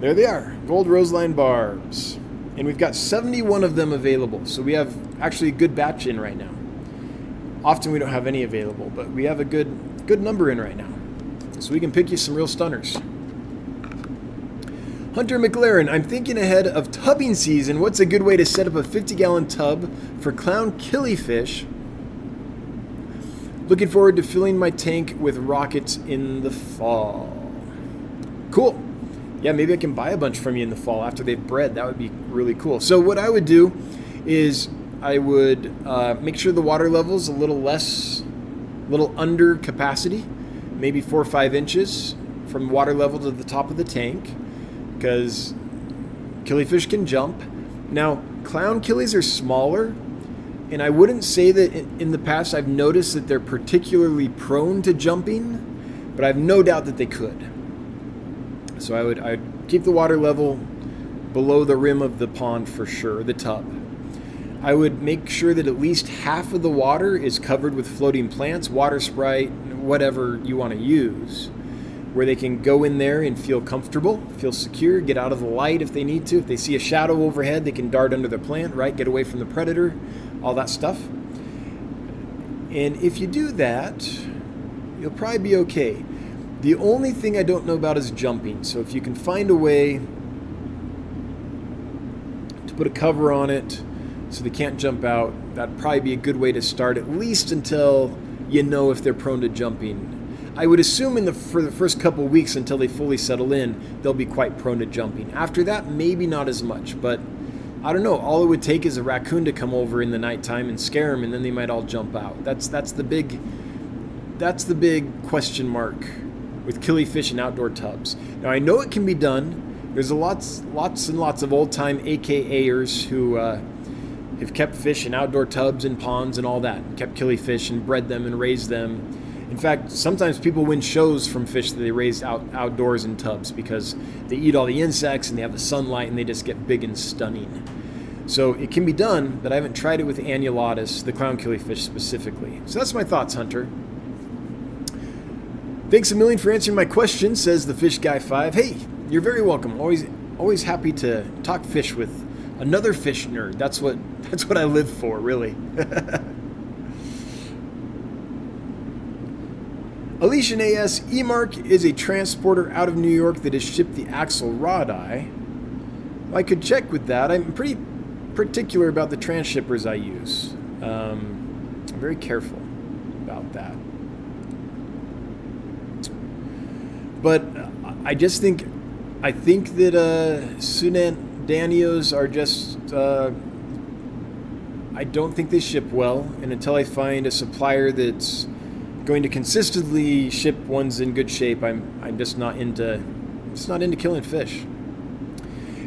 there they are, gold roseline barbs. And we've got seventy-one of them available. So we have actually a good batch in right now. Often we don't have any available, but we have a good, good number in right now. So we can pick you some real stunners. Hunter McLaren, I'm thinking ahead of tubbing season. What's a good way to set up a fifty gallon tub for clown killifish? Looking forward to filling my tank with rockets in the fall. Cool. Yeah, maybe I can buy a bunch from you in the fall after they've bred. That would be really cool. So what I would do is I would uh, make sure the water level's a little less, a little under capacity, maybe four or five inches from water level to the top of the tank, because killifish can jump. Now, clown killies are smaller, and I wouldn't say that in, in the past I've noticed that they're particularly prone to jumping, but I have no doubt that they could. So I would I'd keep the water level below the rim of the pond for sure, the tub. I would make sure that at least half of the water is covered with floating plants, water sprite, whatever you want to use, where they can go in there and feel comfortable, feel secure, get out of the light if they need to. If they see a shadow overhead, they can dart under the plant, right? Get away from the predator, all that stuff. And if you do that, you'll probably be okay. The only thing I don't know about is jumping. So if you can find a way to put a cover on it so they can't jump out, that'd probably be a good way to start, at least until you know if they're prone to jumping. I would assume in the, for the first couple weeks until they fully settle in, they'll be quite prone to jumping. After that, maybe not as much, but I don't know. All it would take is a raccoon to come over in the nighttime and scare them, and then they might all jump out. That's that's the big that's the big question mark with killifish and outdoor tubs. Now, I know it can be done. There's a lots lots and lots of old-time A K A-ers who uh, have kept fish in outdoor tubs and ponds and all that, kept killifish and bred them and raised them. In fact, sometimes people win shows from fish that they raise out, outdoors in tubs because they eat all the insects and they have the sunlight and they just get big and stunning. So it can be done, but I haven't tried it with Annulatus, the clown killifish specifically. So that's my thoughts, Hunter. Thanks a million for answering my question, says the Fish Guy five. Hey, you're very welcome. Always always happy to talk fish with another fish nerd. That's what that's what I live for, really. Alicia A S, E-Mark is a transporter out of New York that has shipped the axle rod eye. I could check with that. I'm pretty particular about the transshippers I use. Um, I'm very careful about that. But I just think, I think that uh, Sunandanios are just, uh, I don't think they ship well. And until I find a supplier that's going to consistently ship ones in good shape, I'm I'm just not into, just not into killing fish.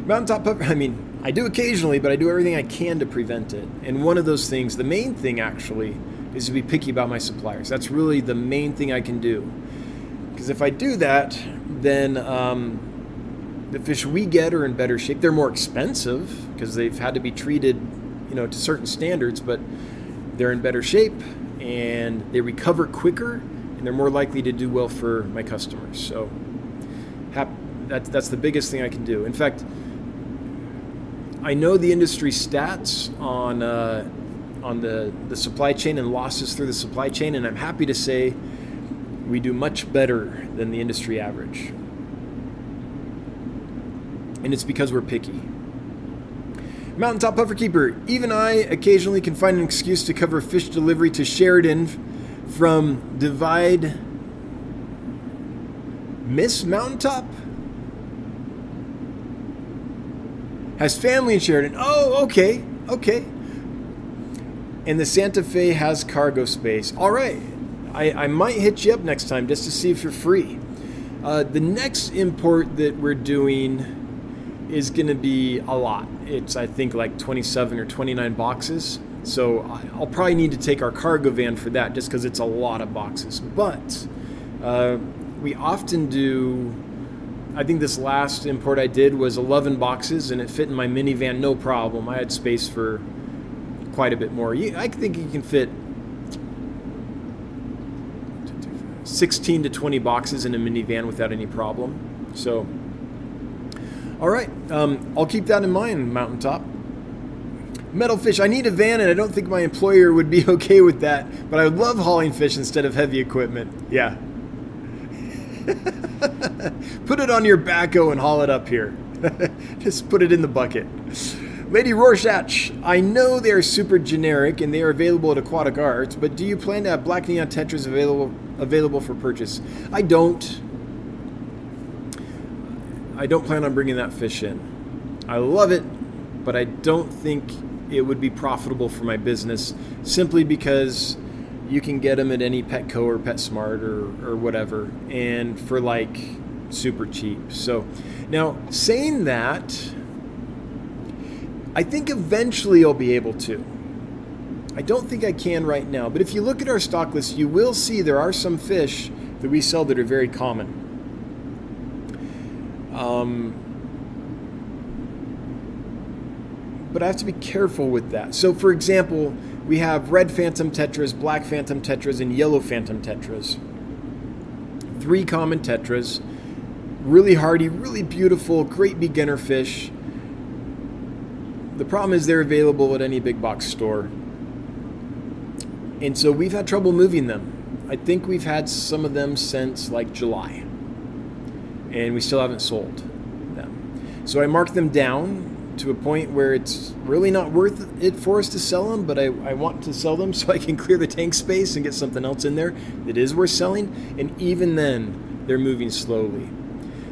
Mountaintop puffer, I mean, I do occasionally, but I do everything I can to prevent it. And one of those things, the main thing actually, is to be picky about my suppliers. That's really the main thing I can do. Because if I do that, then um, the fish we get are in better shape. They're more expensive because they've had to be treated, you know, to certain standards, but they're in better shape and they recover quicker and they're more likely to do well for my customers. So that, that's the biggest thing I can do. In fact, I know the industry stats on, uh, on the, the supply chain and losses through the supply chain, and I'm happy to say we do much better than the industry average. And it's because we're picky. Mountaintop Puffer Keeper, even I occasionally can find an excuse to cover fish delivery to Sheridan from Divide Miss Mountaintop? Has family in Sheridan. Oh, okay, okay. And the Santa Fe has cargo space. All right. I, I might hit you up next time just to see if you're free. Uh, the next import that we're doing is going to be a lot. It's, I think, like twenty-seven or twenty-nine boxes. So I'll probably need to take our cargo van for that just because it's a lot of boxes. But uh, we often do, I think this last import I did was eleven boxes and it fit in my minivan, no problem. I had space for quite a bit more. I think you can fit sixteen to twenty boxes in a minivan without any problem. So, all right, um, I'll keep that in mind, Mountaintop. Metalfish, I need a van and I don't think my employer would be okay with that, but I would love hauling fish instead of heavy equipment. Yeah. Put it on your backhoe and haul it up here. Just put it in the bucket. Lady Rorschach, I know they are super generic and they are available at Aquatic Arts, but do you plan to have black neon tetras available available for purchase? I don't. I don't plan on bringing that fish in. I love it, but I don't think it would be profitable for my business simply because you can get them at any Petco or PetSmart or, or whatever, and for like super cheap. So now saying that, I think eventually I'll be able to. I don't think I can right now, but if you look at our stock list, you will see there are some fish that we sell that are very common. Um, but I have to be careful with that. So for example, we have red phantom tetras, black phantom tetras, and yellow phantom tetras. Three common tetras, really hardy, really beautiful, great beginner fish. The problem is they're available at any big box store. And so we've had trouble moving them. I think we've had some of them since like July. And we still haven't sold them. So I marked them down to a point where it's really not worth it for us to sell them, but I, I want to sell them so I can clear the tank space and get something else in there that is worth selling. And even then, they're moving slowly.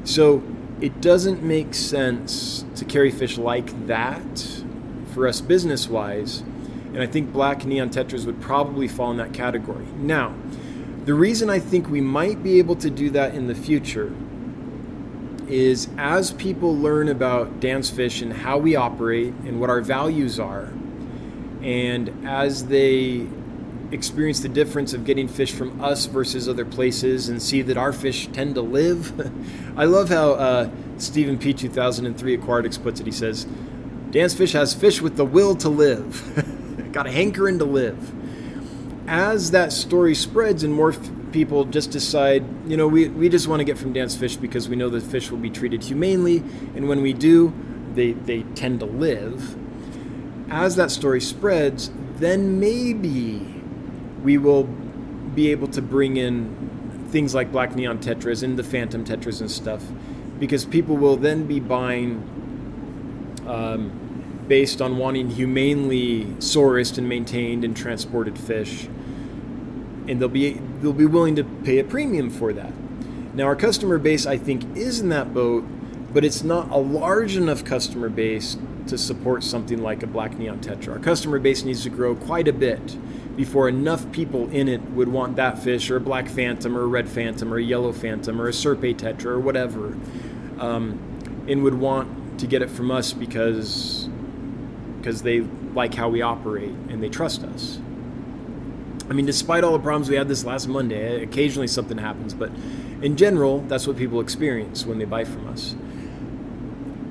So it doesn't make sense to carry fish like that for us business-wise, and I think black neon tetras would probably fall in that category. Now, the reason I think we might be able to do that in the future is as people learn about DansFish and how we operate and what our values are, and as they experience the difference of getting fish from us versus other places and see that our fish tend to live. I love how uh, Stephen P. two thousand three Aquaritics puts it. He says, DansFish has fish with the will to live. Got a hankering to live. As that story spreads and more f- people just decide, you know, we, we just want to get from DansFish because we know the fish will be treated humanely. And when we do, they, they tend to live. As that story spreads, then maybe we will be able to bring in things like black neon tetras and the phantom tetras and stuff, because people will then be buying um, based on wanting humanely sourced and maintained and transported fish, and they'll be they'll be willing to pay a premium for that. Now our customer base, I think, is in that boat, but it's not a large enough customer base to support something like a black neon tetra. Our customer base needs to grow quite a bit before enough people in it would want that fish, or a black phantom, or a red phantom, or a yellow phantom, or a serpe tetra, or whatever, um, and would want to get it from us because because they like how we operate and they trust us. I mean, despite all the problems we had this last Monday, occasionally something happens, but in general, that's what people experience when they buy from us.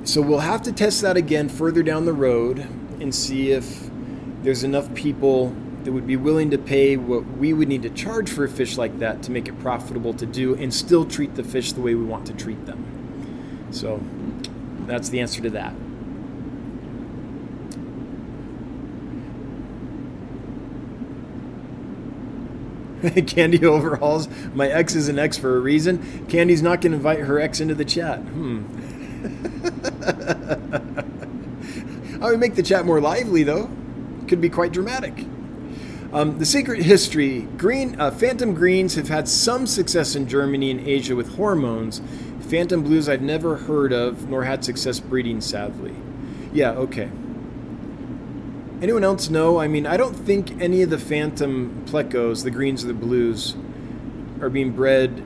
So we'll have to test that again further down the road and see if there's enough people that would be willing to pay what we would need to charge for a fish like that to make it profitable to do and still treat the fish the way we want to treat them. So that's the answer to that. Candy overhauls. My ex is an ex for a reason. Candy's not going to invite her ex into the chat. Hmm. I would make the chat more lively, though. Could be quite dramatic. Um, the secret history. Green uh, Phantom greens have had some success in Germany and Asia with hormones. Phantom blues I've never heard of, nor had success breeding, sadly. Yeah, okay. Anyone else know? I mean, I don't think any of the phantom plecos, the greens or the blues, are being bred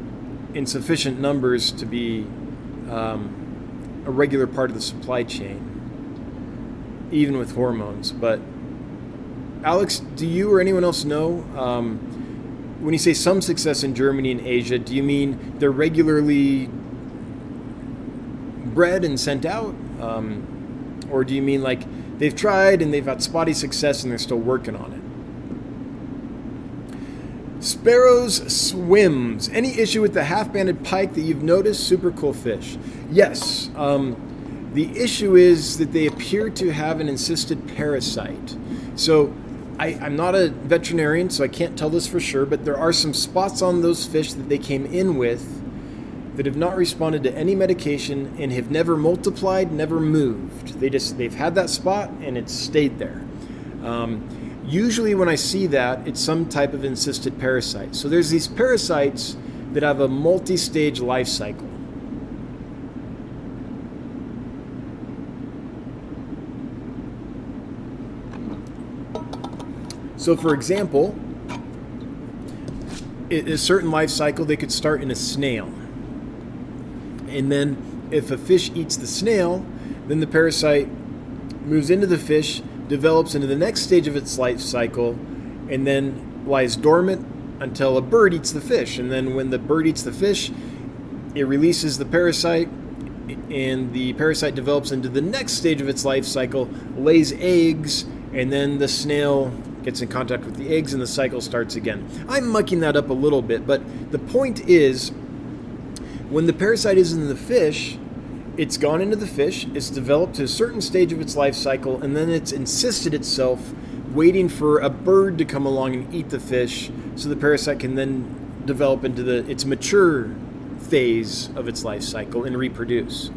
in sufficient numbers to be um, a regular part of the supply chain, even with hormones. But Alex, do you or anyone else know, um, when you say some success in Germany and Asia, do you mean they're regularly bred and sent out? Um, or do you mean like they've tried and they've had spotty success and they're still working on it? Sparrows swims. Any issue with the half-banded pike that you've noticed? Super cool fish. Yes. Um, the issue is that they appear to have an encysted parasite. So I, I'm not a veterinarian, so I can't tell this for sure, but there are some spots on those fish that they came in with that have not responded to any medication and have never multiplied, never moved. They just, they've had that spot and it's stayed there. Um, Usually when I see that, it's some type of encysted parasite. So there's these parasites that have a multi-stage life cycle. So for example, in a certain life cycle, they could start in a snail. And then if a fish eats the snail, then the parasite moves into the fish, develops into the next stage of its life cycle, and then lies dormant until a bird eats the fish. And then when the bird eats the fish, it releases the parasite, and the parasite develops into the next stage of its life cycle, lays eggs, and then the snail gets in contact with the eggs and the cycle starts again. I'm mucking that up a little bit, but the point is, when the parasite is in the fish, it's gone into the fish, it's developed to a certain stage of its life cycle, and then it's encysted itself, waiting for a bird to come along and eat the fish, so the parasite can then develop into the its mature phase of its life cycle and reproduce.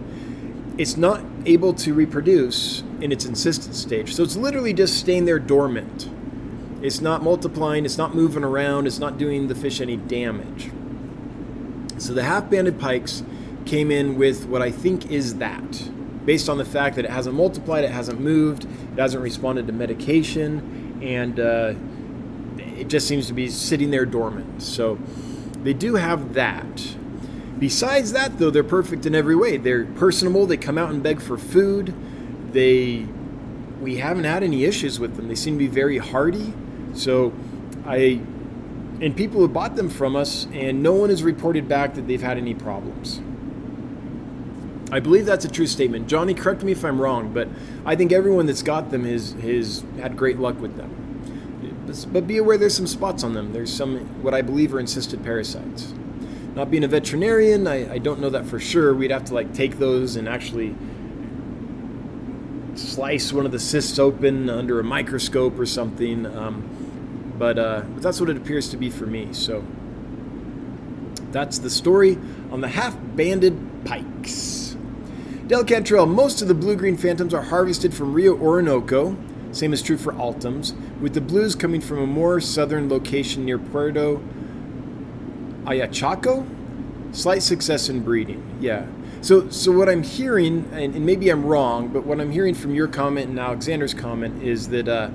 It's not able to reproduce in its encysted stage, so it's literally just staying there dormant. It's not multiplying, it's not moving around, it's not doing the fish any damage. So the half-banded pikes came in with what I think is that, based on the fact that it hasn't multiplied, it hasn't moved, it hasn't responded to medication, and uh, it just seems to be sitting there dormant. So they do have that. Besides that, though, they're perfect in every way. They're personable, they come out and beg for food, they we haven't had any issues with them. They seem to be very hardy, so I and people who bought them from us, and no one has reported back that they've had any problems. I believe that's a true statement. Johnny, correct me if I'm wrong, but I think everyone that's got them has, has had great luck with them. But be aware there's some spots on them. There's some, what I believe are encysted parasites. Not being a veterinarian, I, I don't know that for sure. We'd have to like take those and actually slice one of the cysts open under a microscope or something. Um, but, uh, but that's what it appears to be for me. So that's the story on the half-banded pikes. Del Cantrell, most of the blue-green phantoms are harvested from Rio Orinoco. Same is true for Altums, with the blues coming from a more southern location near Puerto Ayachaco. Slight success in breeding, yeah. So so what I'm hearing, and, and maybe I'm wrong, but what I'm hearing from your comment and Alexander's comment is that uh,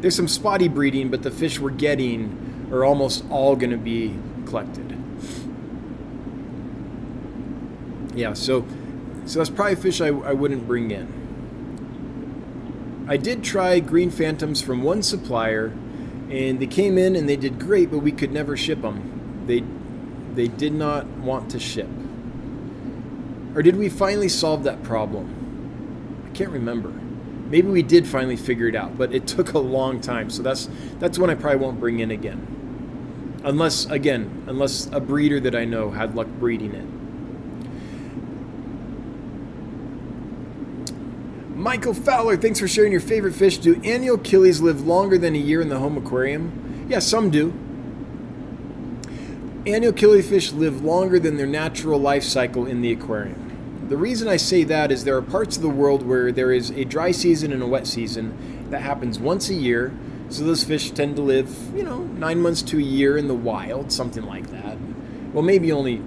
there's some spotty breeding, but the fish we're getting are almost all going to be collected. Yeah, so, so that's probably a fish I, I wouldn't bring in. I did try green phantoms from one supplier, and they came in and they did great, but we could never ship them. They they did not want to ship. Or did we finally solve that problem? I can't remember. Maybe we did finally figure it out, but it took a long time. So that's that's one I probably won't bring in again. Unless, again, unless a breeder that I know had luck breeding it. Michael Fowler, thanks for sharing your favorite fish. Do annual killies live longer than a year in the home aquarium? Yeah, some do. Annual killifish live longer than their natural life cycle in the aquarium. The reason I say that is there are parts of the world where there is a dry season and a wet season. That happens once a year. So those fish tend to live, you know, nine months to a year in the wild, something like that. Well, maybe only...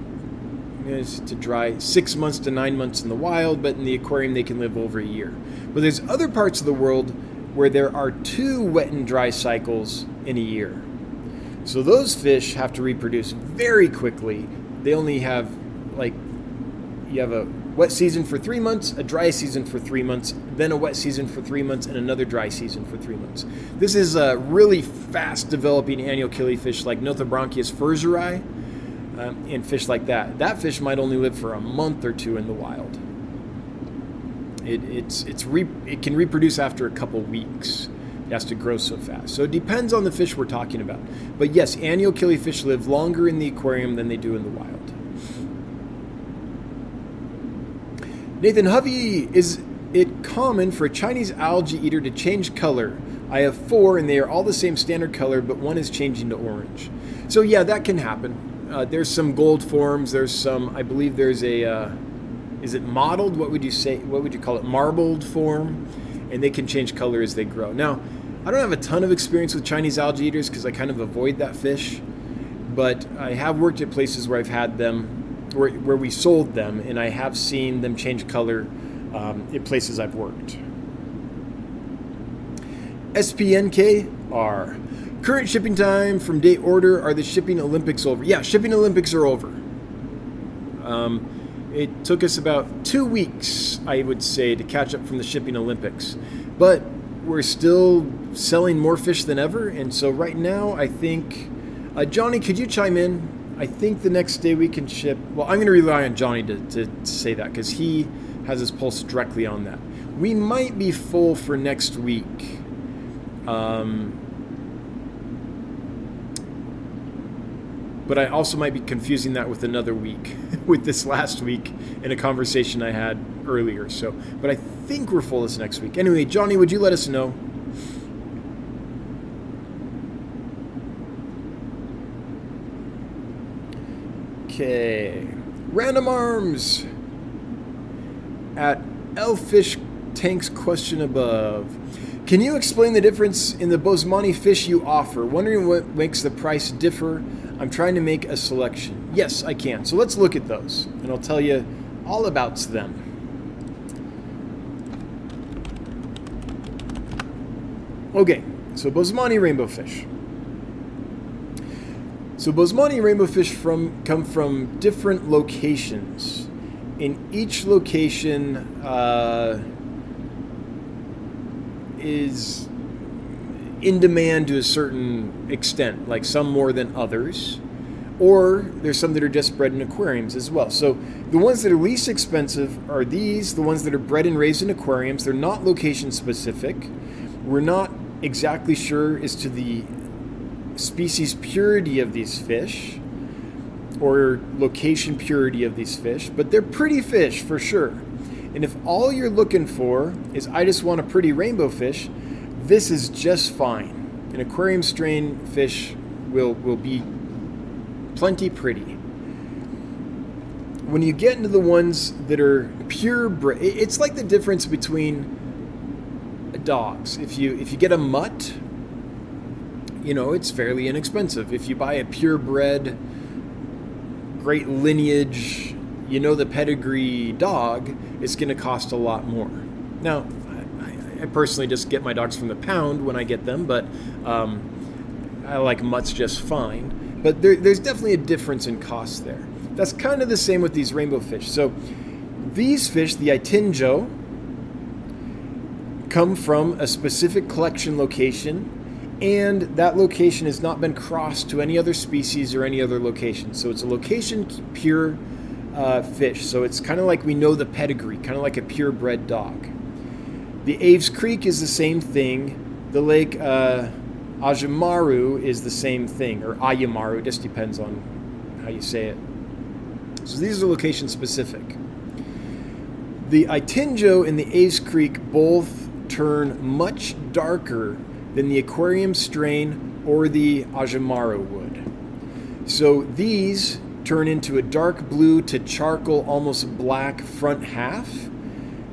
to dry six months to nine months in the wild, but in the aquarium they can live over a year. But there's other parts of the world where there are two wet and dry cycles in a year. So those fish have to reproduce very quickly. They only have, like, you have a wet season for three months, a dry season for three months, then a wet season for three months, and another dry season for three months. This is a really fast developing annual killifish like Nothobranchius furzerii. Um, and fish like that. That fish might only live for a month or two in the wild. It, it's, it's re, it can reproduce after a couple weeks. It has to grow so fast. So it depends on the fish we're talking about. But yes, annual killifish live longer in the aquarium than they do in the wild. Nathan Hovey, is it common for a Chinese algae eater to change color? I have four and they are all the same standard color, but one is changing to orange. So yeah, that can happen. Uh, there's some gold forms. There's some, I believe there's a, uh, is it mottled? What would you say? What would you call it? Marbled form. And they can change color as they grow. Now, I don't have a ton of experience with Chinese algae eaters because I kind of avoid that fish. But I have worked at places where I've had them, where, where we sold them. And I have seen them change color um, at places I've worked. S P N K R. Current shipping time from date order, are the shipping Olympics over? Yeah, shipping Olympics are over. Um, it took us about two weeks, I would say, to catch up from the shipping Olympics. But we're still selling more fish than ever. And so right now, I think... Uh, Johnny, could you chime in? I think the next day we can ship... Well, I'm going to rely on Johnny to, to, to say that because he has his pulse directly on that. We might be full for next week. Um... But I also might be confusing that with another week, with this last week in a conversation I had earlier. So, but I think we're full this next week. Anyway, Johnny, would you let us know? Okay. Random Arms at Elfish Tank's question above. Can you explain the difference in the Boesemani fish you offer? Wondering what makes the price differ. I'm trying to make a selection. Yes, I can. So let's look at those, and I'll tell you all about them. Okay, so Boesemani rainbow fish. So Boesemani rainbow fish from come from different locations. In each location, uh, is in demand to a certain extent, like some more than others, or there's some that are just bred in aquariums as well. So the ones that are least expensive are these, the ones that are bred and raised in aquariums. They're not location specific. We're not exactly sure as to the species purity of these fish or location purity of these fish, but they're pretty fish for sure. And if all you're looking for is, I just want a pretty rainbow fish, this is just fine. An aquarium strain fish will, will be plenty pretty. When you get into the ones that are purebred, it's like the difference between dogs. If you, if you get a mutt, you know, it's fairly inexpensive. If you buy a purebred, great lineage, you know, the pedigree dog, it's going to cost a lot more. Now, I, I personally just get my dogs from the pound when I get them, but um, I like mutts just fine. But there, there's definitely a difference in cost there. That's kind of the same with these rainbow fish. So these fish, the Itinjo, come from a specific collection location, and that location has not been crossed to any other species or any other location. So it's a location pure Uh, fish. So it's kind of like we know the pedigree, kind of like a purebred dog. The Aves Creek is the same thing. The Lake uh, Ajamaru is the same thing, or Ayamaru, just depends on how you say it. So these are location specific. The Itinjo and the Aves Creek both turn much darker than the aquarium strain or the Ajamaru would. So these turn into a dark blue to charcoal, almost black front half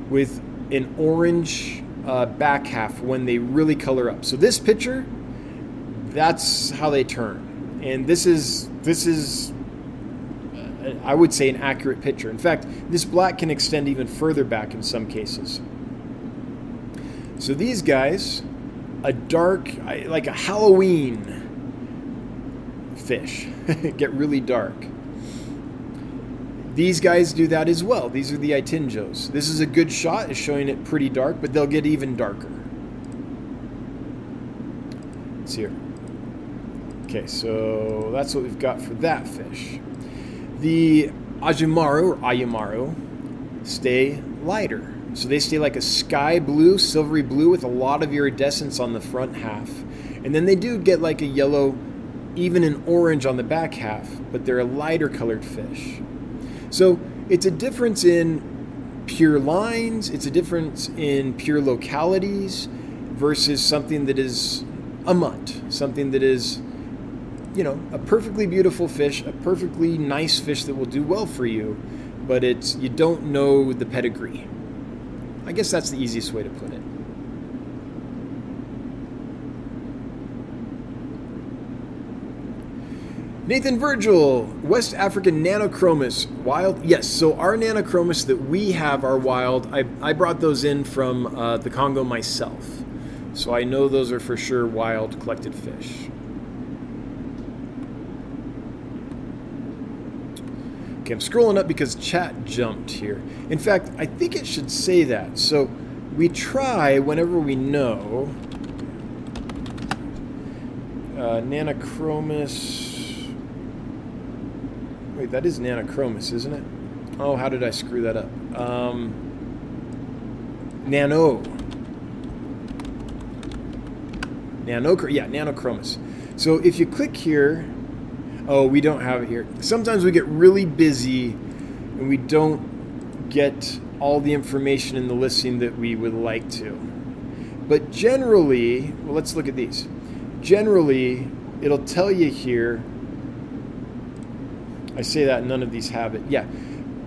with an orange uh, back half when they really color up. So this picture, that's how they turn. And this is, this is, uh, I would say, an accurate picture. In fact, this black can extend even further back in some cases. So these guys, a dark, like a Halloween fish, get really dark. These guys do that as well. These are the Itinjos. This is a good shot. It's showing it pretty dark, but they'll get even darker. It's here. Okay, so that's what we've got for that fish. The Ajamaru or Ayamaru stay lighter. So they stay like a sky blue, silvery blue with a lot of iridescence on the front half. And then they do get like a yellow, even an orange on the back half, but they're a lighter colored fish. So it's a difference in pure lines, it's a difference in pure localities versus something that is a mutt, something that is, you know, a perfectly beautiful fish, a perfectly nice fish that will do well for you, but it's, you don't know the pedigree. I guess that's the easiest way to put it. Nathan Virgil, West African Nanochromis, wild. Yes, so our Nanochromis that we have are wild. I, I brought those in from uh, the Congo myself. So I know those are for sure wild collected fish. Okay, I'm scrolling up because chat jumped here. In fact, I think it should say that. So we try whenever we know. Uh, Nanochromis. Wait, that is Nanochromis, isn't it? Oh, how did I screw that up? Um, nano. Nano, yeah, Nanochromis. So if you click here, oh, we don't have it here. Sometimes we get really busy and we don't get all the information in the listing that we would like to. But generally, well, let's look at these. Generally, it'll tell you here. I say that none of these have it. Yeah,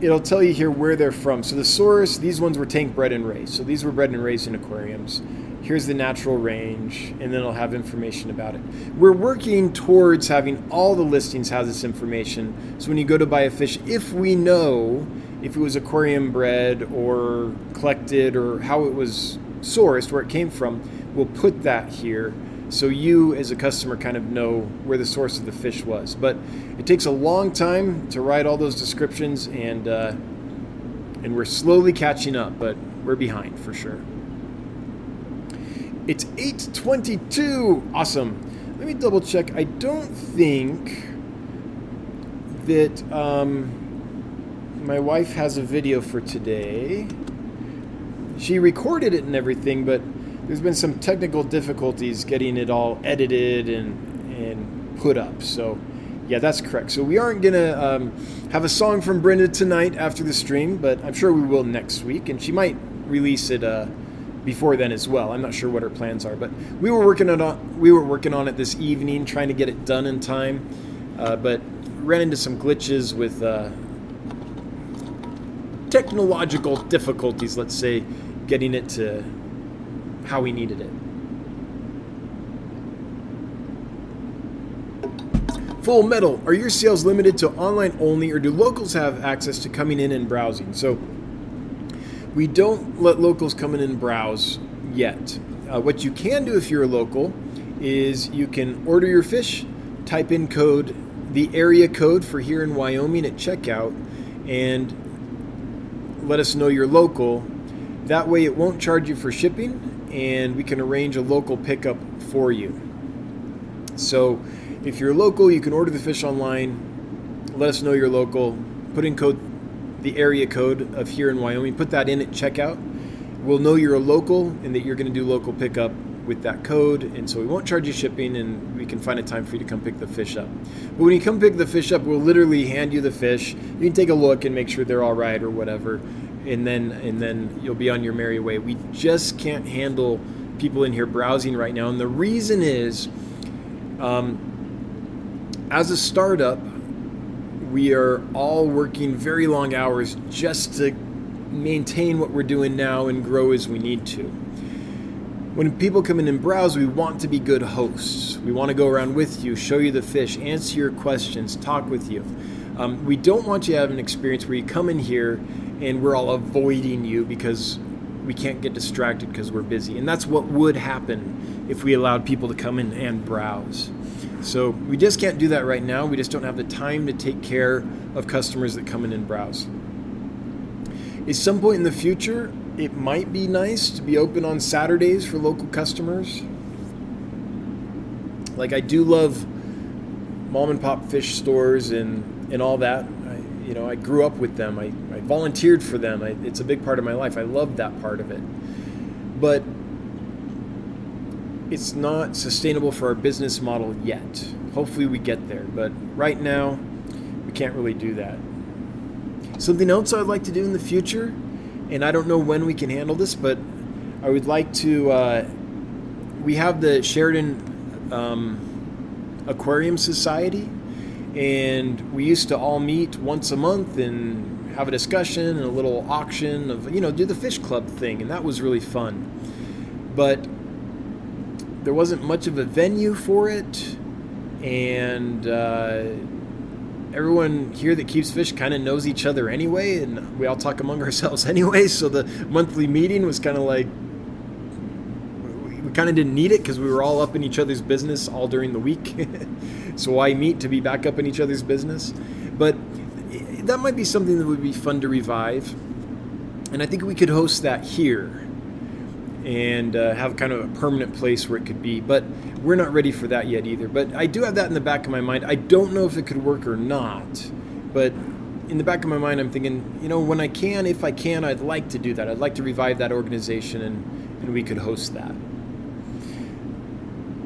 it'll tell you here where they're from. So the source, these ones were tank bred and raised. So these were bred and raised in aquariums. Here's the natural range, and then it'll have information about it. We're working towards having all the listings have this information. So when you go to buy a fish, if we know if it was aquarium bred or collected or how it was sourced, where it came from, we'll put that here. So you, as a customer, kind of know where the source of the fish was. But it takes a long time to write all those descriptions, and uh, and we're slowly catching up, but we're behind for sure. It's eight twenty-two. Awesome. Let me double check. I don't think that um, my wife has a video for today. She recorded it and everything, but there's been some technical difficulties getting it all edited and and put up. So yeah, that's correct. So we aren't gonna um, have a song from Brenda tonight after the stream, but I'm sure we will next week, and she might release it uh, before then as well. I'm not sure what her plans are, but we were working on we were working on it this evening, trying to get it done in time, uh, but ran into some glitches with uh, technological difficulties, let's say, getting it to how we needed it. Full Metal, are your sales limited to online only, or do locals have access to coming in and browsing? So we don't let locals come in and browse yet. Uh, what you can do if you're a local is you can order your fish, type in code, the area code for here in Wyoming at checkout, and let us know you're local. That way it won't charge you for shipping, and we can arrange a local pickup for you. So if you're local, you can order the fish online, let us know you're local, put in code, the area code of here in Wyoming, put that in at checkout. We'll know you're a local and that you're going to do local pickup with that code, and so we won't charge you shipping, and we can find a time for you to come pick the fish up. But when you come pick the fish up, we'll literally hand you the fish. You can take a look and make sure they're all right or whatever, and then and then you'll be on your merry way. We just can't handle people in here browsing right now, and the reason is, um, as a startup, we are all working very long hours just to maintain what we're doing now and grow as we need to. When people come in and browse, we want to be good hosts. We want to go around with you, show you the fish, answer your questions, talk with you. Um, we don't want you to have an experience where you come in here and we're all avoiding you because we can't get distracted because we're busy. And that's what would happen if we allowed people to come in and browse. So we just can't do that right now. We just don't have the time to take care of customers that come in and browse. At some point in the future, it might be nice to be open on Saturdays for local customers. Like, I do love mom and pop fish stores and, and all that. I, you know, I grew up with them. I, I volunteered for them. I, it's a big part of my life. I love that part of it. But it's not sustainable for our business model yet. Hopefully we get there. But right now, we can't really do that. Something else I'd like to do in the future, and I don't know when we can handle this, but I would like to, uh, we have the Sheridan um, Aquarium Society, and we used to all meet once a month and have a discussion and a little auction of, you know, do the fish club thing, and that was really fun. But there wasn't much of a venue for it, and uh, everyone here that keeps fish kind of knows each other anyway, and we all talk among ourselves anyway, so the monthly meeting was kind of like, we kind of didn't need it because we were all up in each other's business all during the week. So why meet to be back up in each other's business? But that might be something that would be fun to revive, and I think we could host that here and uh, have kind of a permanent place where it could be, but we're not ready for that yet either. But I do have that in the back of my mind. I don't know if it could work or not, but in the back of my mind I'm thinking, you know, when I can, if I can, I'd like to do that. I'd like to revive that organization, and, and we could host that.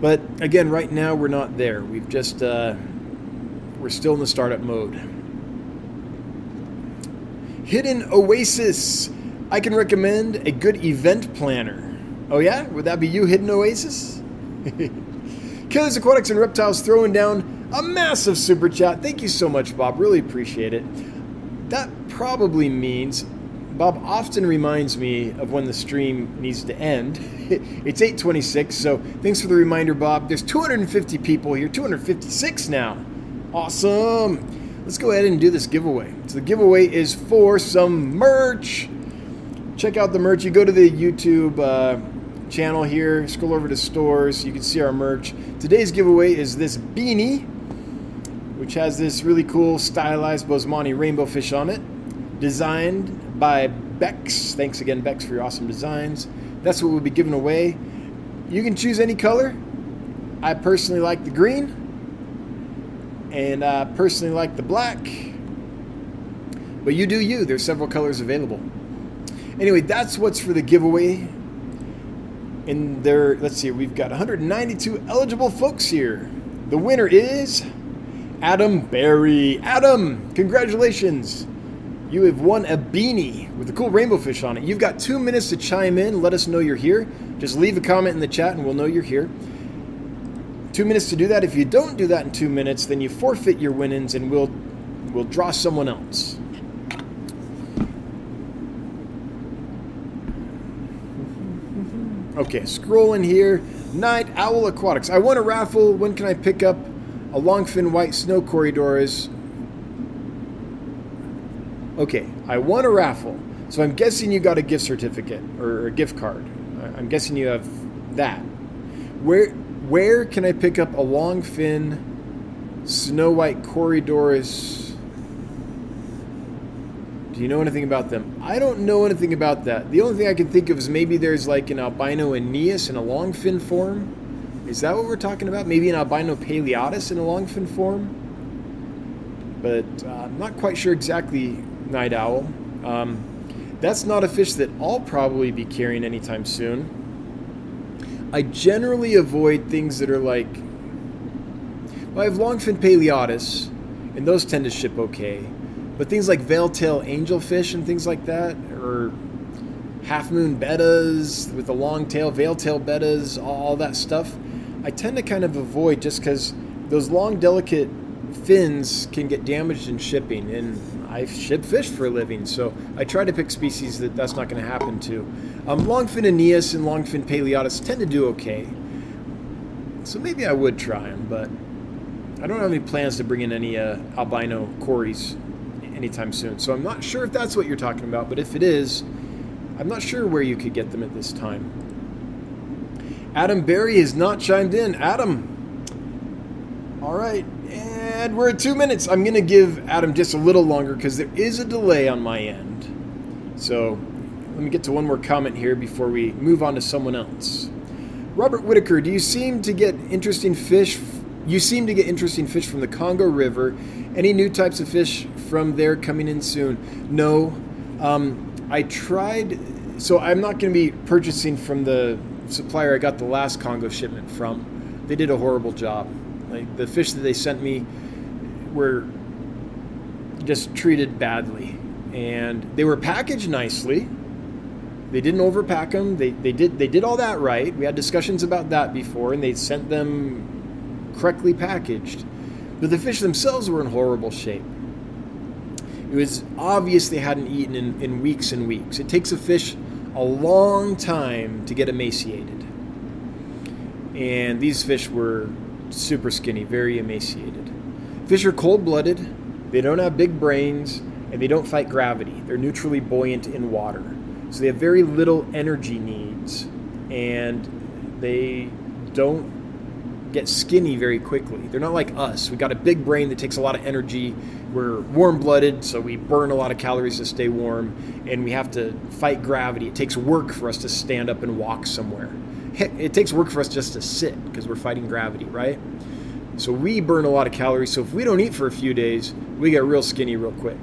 But again, right now we're not there. We've just, uh, we're still in the startup mode. Hidden Oasis. I can recommend a good event planner. Oh yeah? Would that be you, Hidden Oasis? Killers Aquatics and Reptiles throwing down a massive super chat. Thank you so much, Bob. Really appreciate it. That probably means Bob often reminds me of when the stream needs to end. It's eight twenty-six, so thanks for the reminder, Bob. There's two hundred fifty people here, two hundred fifty-six now. Awesome. Let's go ahead and do this giveaway. So the giveaway is for some merch. Check out the merch. You go to the YouTube uh, channel here, scroll over to stores, you can see our merch. Today's giveaway is this beanie, which has this really cool stylized Boesemani rainbow fish on it, designed by Bex. Thanks again, Bex, for your awesome designs. That's what we'll be giving away. You can choose any color. I personally like the green, and I personally like the black, but you do you. There's several colors available. Anyway, that's what's for the giveaway. And there, let's see, we've got one hundred ninety-two eligible folks here. The winner is Adam Berry. Adam, congratulations. You have won a beanie with a cool rainbow fish on it. You've got two minutes to chime in. Let us know you're here. Just leave a comment in the chat and we'll know you're here. Two minutes to do that. If you don't do that in two minutes, then you forfeit your winnings and we'll we'll draw someone else. Okay, scrolling here. Night Owl Aquatics. I want a raffle. When can I pick up a longfin white snow Corydoras? Okay, I won a raffle, so I'm guessing you got a gift certificate or a gift card. I'm guessing you have that. Where where can I pick up a longfin snow white Corydoras? Do you know anything about them? I don't know anything about that. The only thing I can think of is maybe there's like an albino Aeneas in a longfin form. Is that what we're talking about? Maybe an albino Paleotis in a longfin form? But uh, I'm not quite sure exactly. Night Owl. Um, that's not a fish that I'll probably be carrying anytime soon. I generally avoid things that are like, well, I have longfin Paleotis, and those tend to ship okay. But things like veil-tail angelfish and things like that, or half-moon bettas with a long tail, veil-tail bettas, all that stuff, I tend to kind of avoid just because those long, delicate fins can get damaged in shipping, and I ship fish for a living, so I try to pick species that that's not going to happen to. Um, longfin Aeneas and longfin Paleotis tend to do okay, so maybe I would try them, but I don't have any plans to bring in any uh, albino corys anytime soon, so I'm not sure if that's what you're talking about, but if it is, I'm not sure where you could get them at this time. Adam Berry has not chimed in. Adam! All right, and we're at two minutes. I'm going to give Adam just a little longer because there is a delay on my end. So let me get to one more comment here before we move on to someone else. Robert Whitaker, do you seem to get interesting fish? You seem to get interesting fish from the Congo River. Any new types of fish from there coming in soon? No. Um, I tried, so I'm not going to be purchasing from the supplier I got the last Congo shipment from. They did a horrible job. Like the fish that they sent me were just treated badly, and they were packaged nicely. They didn't overpack them. They they did they did all that right. We had discussions about that before, and they sent them correctly packaged. But the fish themselves were in horrible shape. It was obvious they hadn't eaten in, in weeks and weeks. It takes a fish a long time to get emaciated, and these fish were super skinny, very emaciated. Fish are cold-blooded, they don't have big brains, and they don't fight gravity. They're neutrally buoyant in water. So they have very little energy needs, and they don't get skinny very quickly. They're not like us. We got a big brain that takes a lot of energy. We're warm-blooded, so we burn a lot of calories to stay warm, and we have to fight gravity. It takes work for us to stand up and walk somewhere. It takes work for us just to sit because we're fighting gravity, right? So we burn a lot of calories. So if we don't eat for a few days, we get real skinny real quick.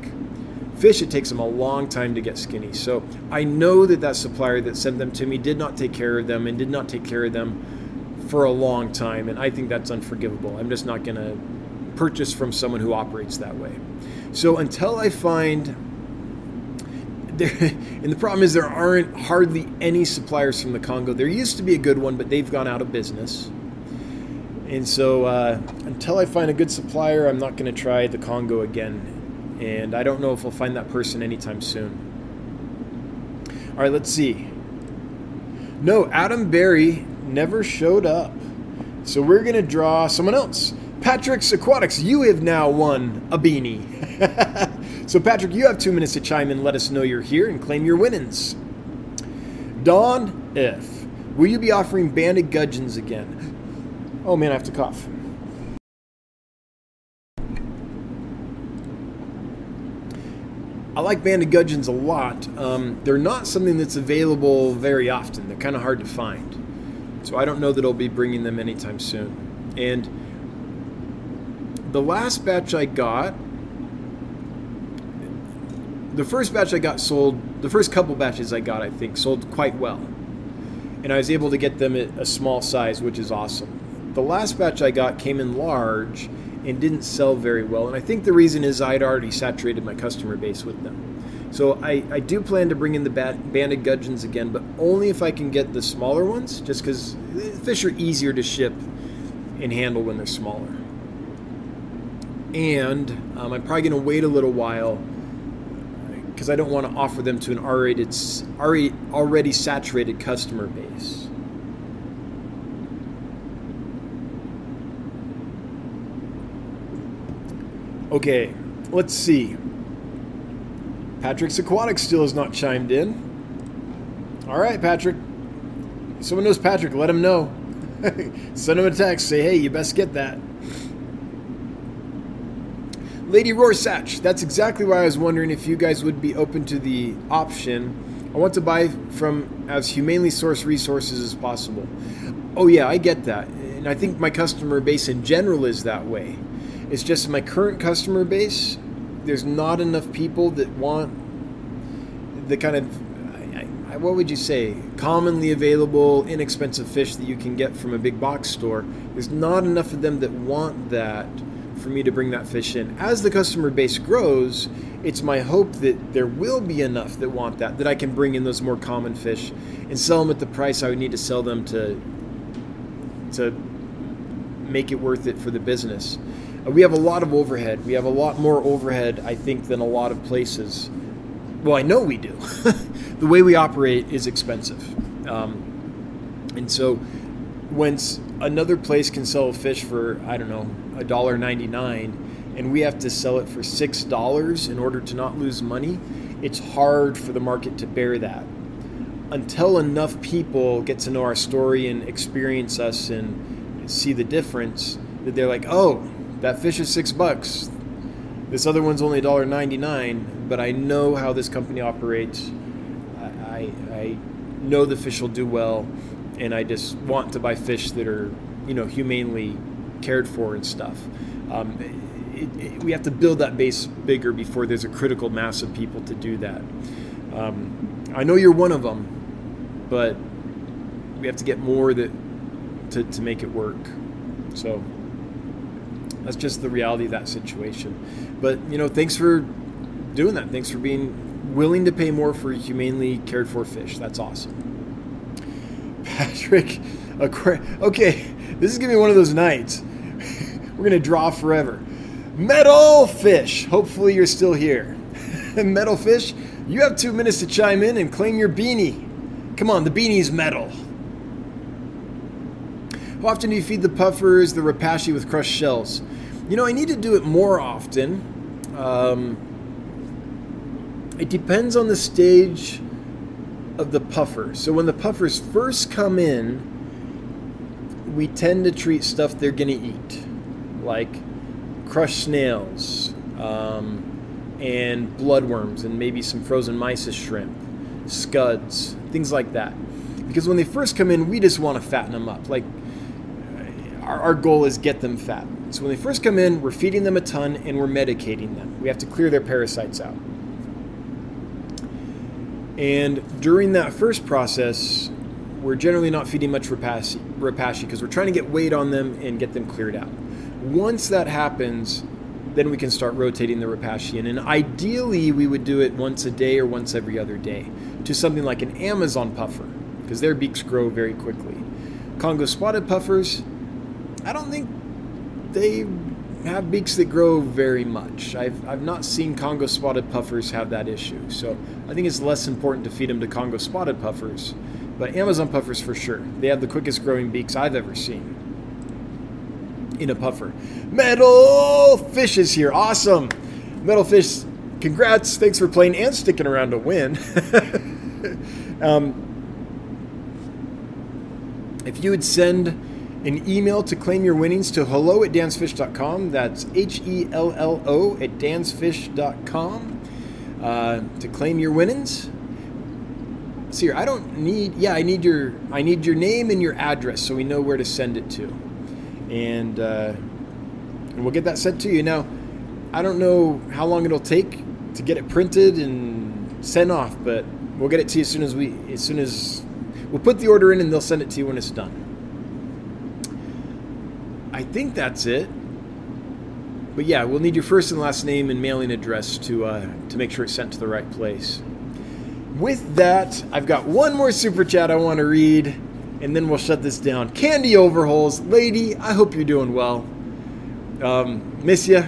Fish, it takes them a long time to get skinny. So I know that that supplier that sent them to me did not take care of them and did not take care of them for a long time. And I think that's unforgivable. I'm just not going to purchase from someone who operates that way. So until I find... There, and the problem is there aren't hardly any suppliers from the Congo. There used to be a good one, but they've gone out of business. And so uh, until I find a good supplier, I'm not going to try the Congo again. And I don't know if I'll find that person anytime soon. All right, let's see. No, Adam Berry never showed up. So we're going to draw someone else. Patrick's Aquatics, you have now won a beanie. So, Patrick, you have two minutes to chime in, let us know you're here, and claim your winnings. Dawn F, will you be offering banded gudgeons again? Oh, man, I have to cough. I like banded gudgeons a lot. Um, they're not something that's available very often. They're kind of hard to find. So I don't know that I'll be bringing them anytime soon. And the last batch I got, the first batch I got sold, the first couple batches I got, I think, sold quite well. And I was able to get them at a small size, which is awesome. The last batch I got came in large and didn't sell very well. And I think the reason is I'd already saturated my customer base with them. So I, I do plan to bring in the bat, banded gudgeons again, but only if I can get the smaller ones, just because fish are easier to ship and handle when they're smaller. And um, I'm probably going to wait a little while because I don't want to offer them to an R-rated, already, already saturated customer base. Okay, let's see. Patrick's Aquatic still has not chimed in. All right, Patrick. If someone knows Patrick, let him know. Send him a text. Say, hey, you best get that. Lady Rorsach, that's exactly why I was wondering if you guys would be open to the option. I want to buy from as humanely sourced resources as possible. Oh, yeah, I get that. And I think my customer base in general is that way. It's just my current customer base, there's not enough people that want the kind of, I, I, what would you say, commonly available, inexpensive fish that you can get from a big box store. There's not enough of them that want that for me to bring that fish in. As the customer base grows, it's my hope that there will be enough that want that, that I can bring in those more common fish and sell them at the price I would need to sell them to, to make it worth it for the business. We have a lot of overhead. We have a lot more overhead, I think, than a lot of places. Well, I know we do. The way we operate is expensive. Um, and so when another place can sell a fish for, I don't know, a dollar ninety-nine, and we have to sell it for six dollars in order to not lose money, it's hard for the market to bear that. Until enough people get to know our story and experience us and see the difference, that they're like, oh, that fish is six bucks. This other one's only a dollar ninety-nine, but I know how this company operates. I, I, I know the fish will do well, and I just want to buy fish that are, you know, humanely cared for and stuff. Um, it, it, we have to build that base bigger before there's a critical mass of people to do that. Um, I know you're one of them, but we have to get more that to, to make it work. So that's just the reality of that situation. But, you know, thanks for doing that. Thanks for being willing to pay more for humanely cared for fish. That's awesome. Patrick, okay, this is going to be one of those nights. We're going to draw forever. Metal Fish, hopefully you're still here. Metal Fish, you have two minutes to chime in and claim your beanie. Come on, the beanie's metal. How often do you feed the puffers, the Repashy with crushed shells? You know, I need to do it more often. Um, it depends on the stage of the puffer. So when the puffers first come in, we tend to treat stuff they're going to eat, like crushed snails um, and bloodworms and maybe some frozen mysis shrimp, scuds, things like that. Because when they first come in, we just want to fatten them up. Like, our goal is get them fat. So when they first come in, we're feeding them a ton and we're medicating them. We have to clear their parasites out. And during that first process, we're generally not feeding much Repashy because we're trying to get weight on them and get them cleared out. Once that happens, then we can start rotating the Repashy. And ideally, we would do it once a day or once every other day to something like an Amazon puffer because their beaks grow very quickly. Congo spotted puffers, I don't think they have beaks that grow very much. I've, I've not seen Congo spotted puffers have that issue. So I think it's less important to feed them to Congo spotted puffers, but Amazon puffers for sure. They have the quickest growing beaks I've ever seen in a puffer. Metal Fish is here. Awesome. Metal Fish, congrats. Thanks for playing and sticking around to win. um, if you would send an email to claim your winnings to hello at dans fish dot com. That's H E L L O at dans fish dot com uh, to claim your winnings. see here, I don't need, yeah, I need your, I need your name and your address so we know where to send it to. And, uh, and we'll get that sent to you. Now, I don't know how long it'll take to get it printed and sent off, but we'll get it to you as soon as we, as soon as, we'll put the order in and they'll send it to you when it's done. I think that's it. But yeah, we'll need your first and last name and mailing address to uh, to make sure it's sent to the right place. With that, I've got one more super chat I want to read, and then we'll shut this down. Candy Overholes, lady, I hope you're doing well. Um, miss ya,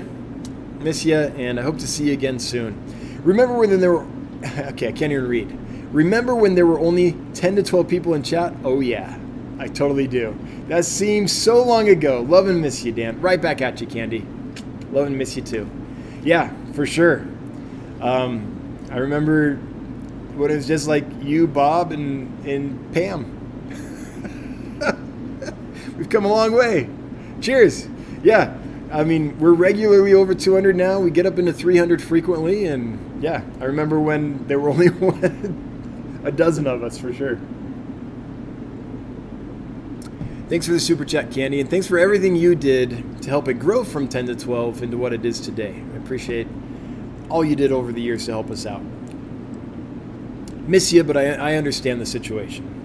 miss ya, and I hope to see you again soon. Remember when there were, okay, I can't even read. Remember when there were only ten to twelve people in chat? Oh yeah, I totally do. That seems so long ago. Love and miss you, Dan. Right back at you, Candy. Love and miss you too. Yeah, for sure. Um, I remember when it was just like you, Bob, and, and Pam. We've come a long way. Cheers. Yeah, I mean, we're regularly over two hundred now. We get up into three hundred frequently. And yeah, I remember when there were only one, a dozen of us for sure. Thanks for the super chat, Candy, and thanks for everything you did to help it grow from ten to twelve into what it is today. I appreciate all you did over the years to help us out. Miss you, but I, I understand the situation.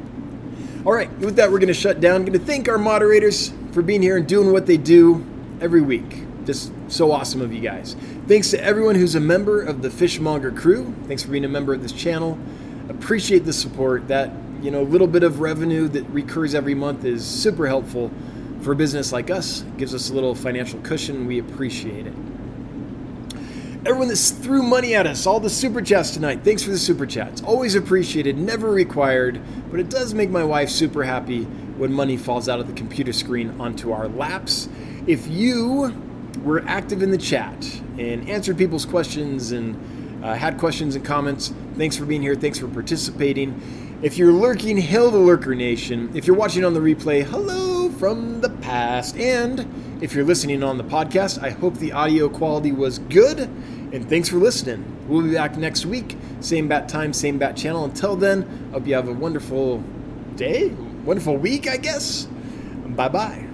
All right, with that, we're going to shut down. I'm going to thank our moderators for being here and doing what they do every week. Just so awesome of you guys. Thanks to everyone who's a member of the Fishmonger crew. Thanks for being a member of this channel. Appreciate the support. That, you know, a little bit of revenue that recurs every month is super helpful for a business like us. It gives us a little financial cushion. We appreciate it. Everyone that's threw money at us, all the super chats tonight, thanks for the super chats. Always appreciated, never required, but it does make my wife super happy when money falls out of the computer screen onto our laps. If you were active in the chat and answered people's questions and uh, had questions and comments, thanks for being here. Thanks for participating. If you're lurking, hail the Lurker Nation. If you're watching on the replay, hello from the past. And if you're listening on the podcast, I hope the audio quality was good. And thanks for listening. We'll be back next week. Same bat time, same bat channel. Until then, hope you have a wonderful day, wonderful week, I guess. Bye-bye.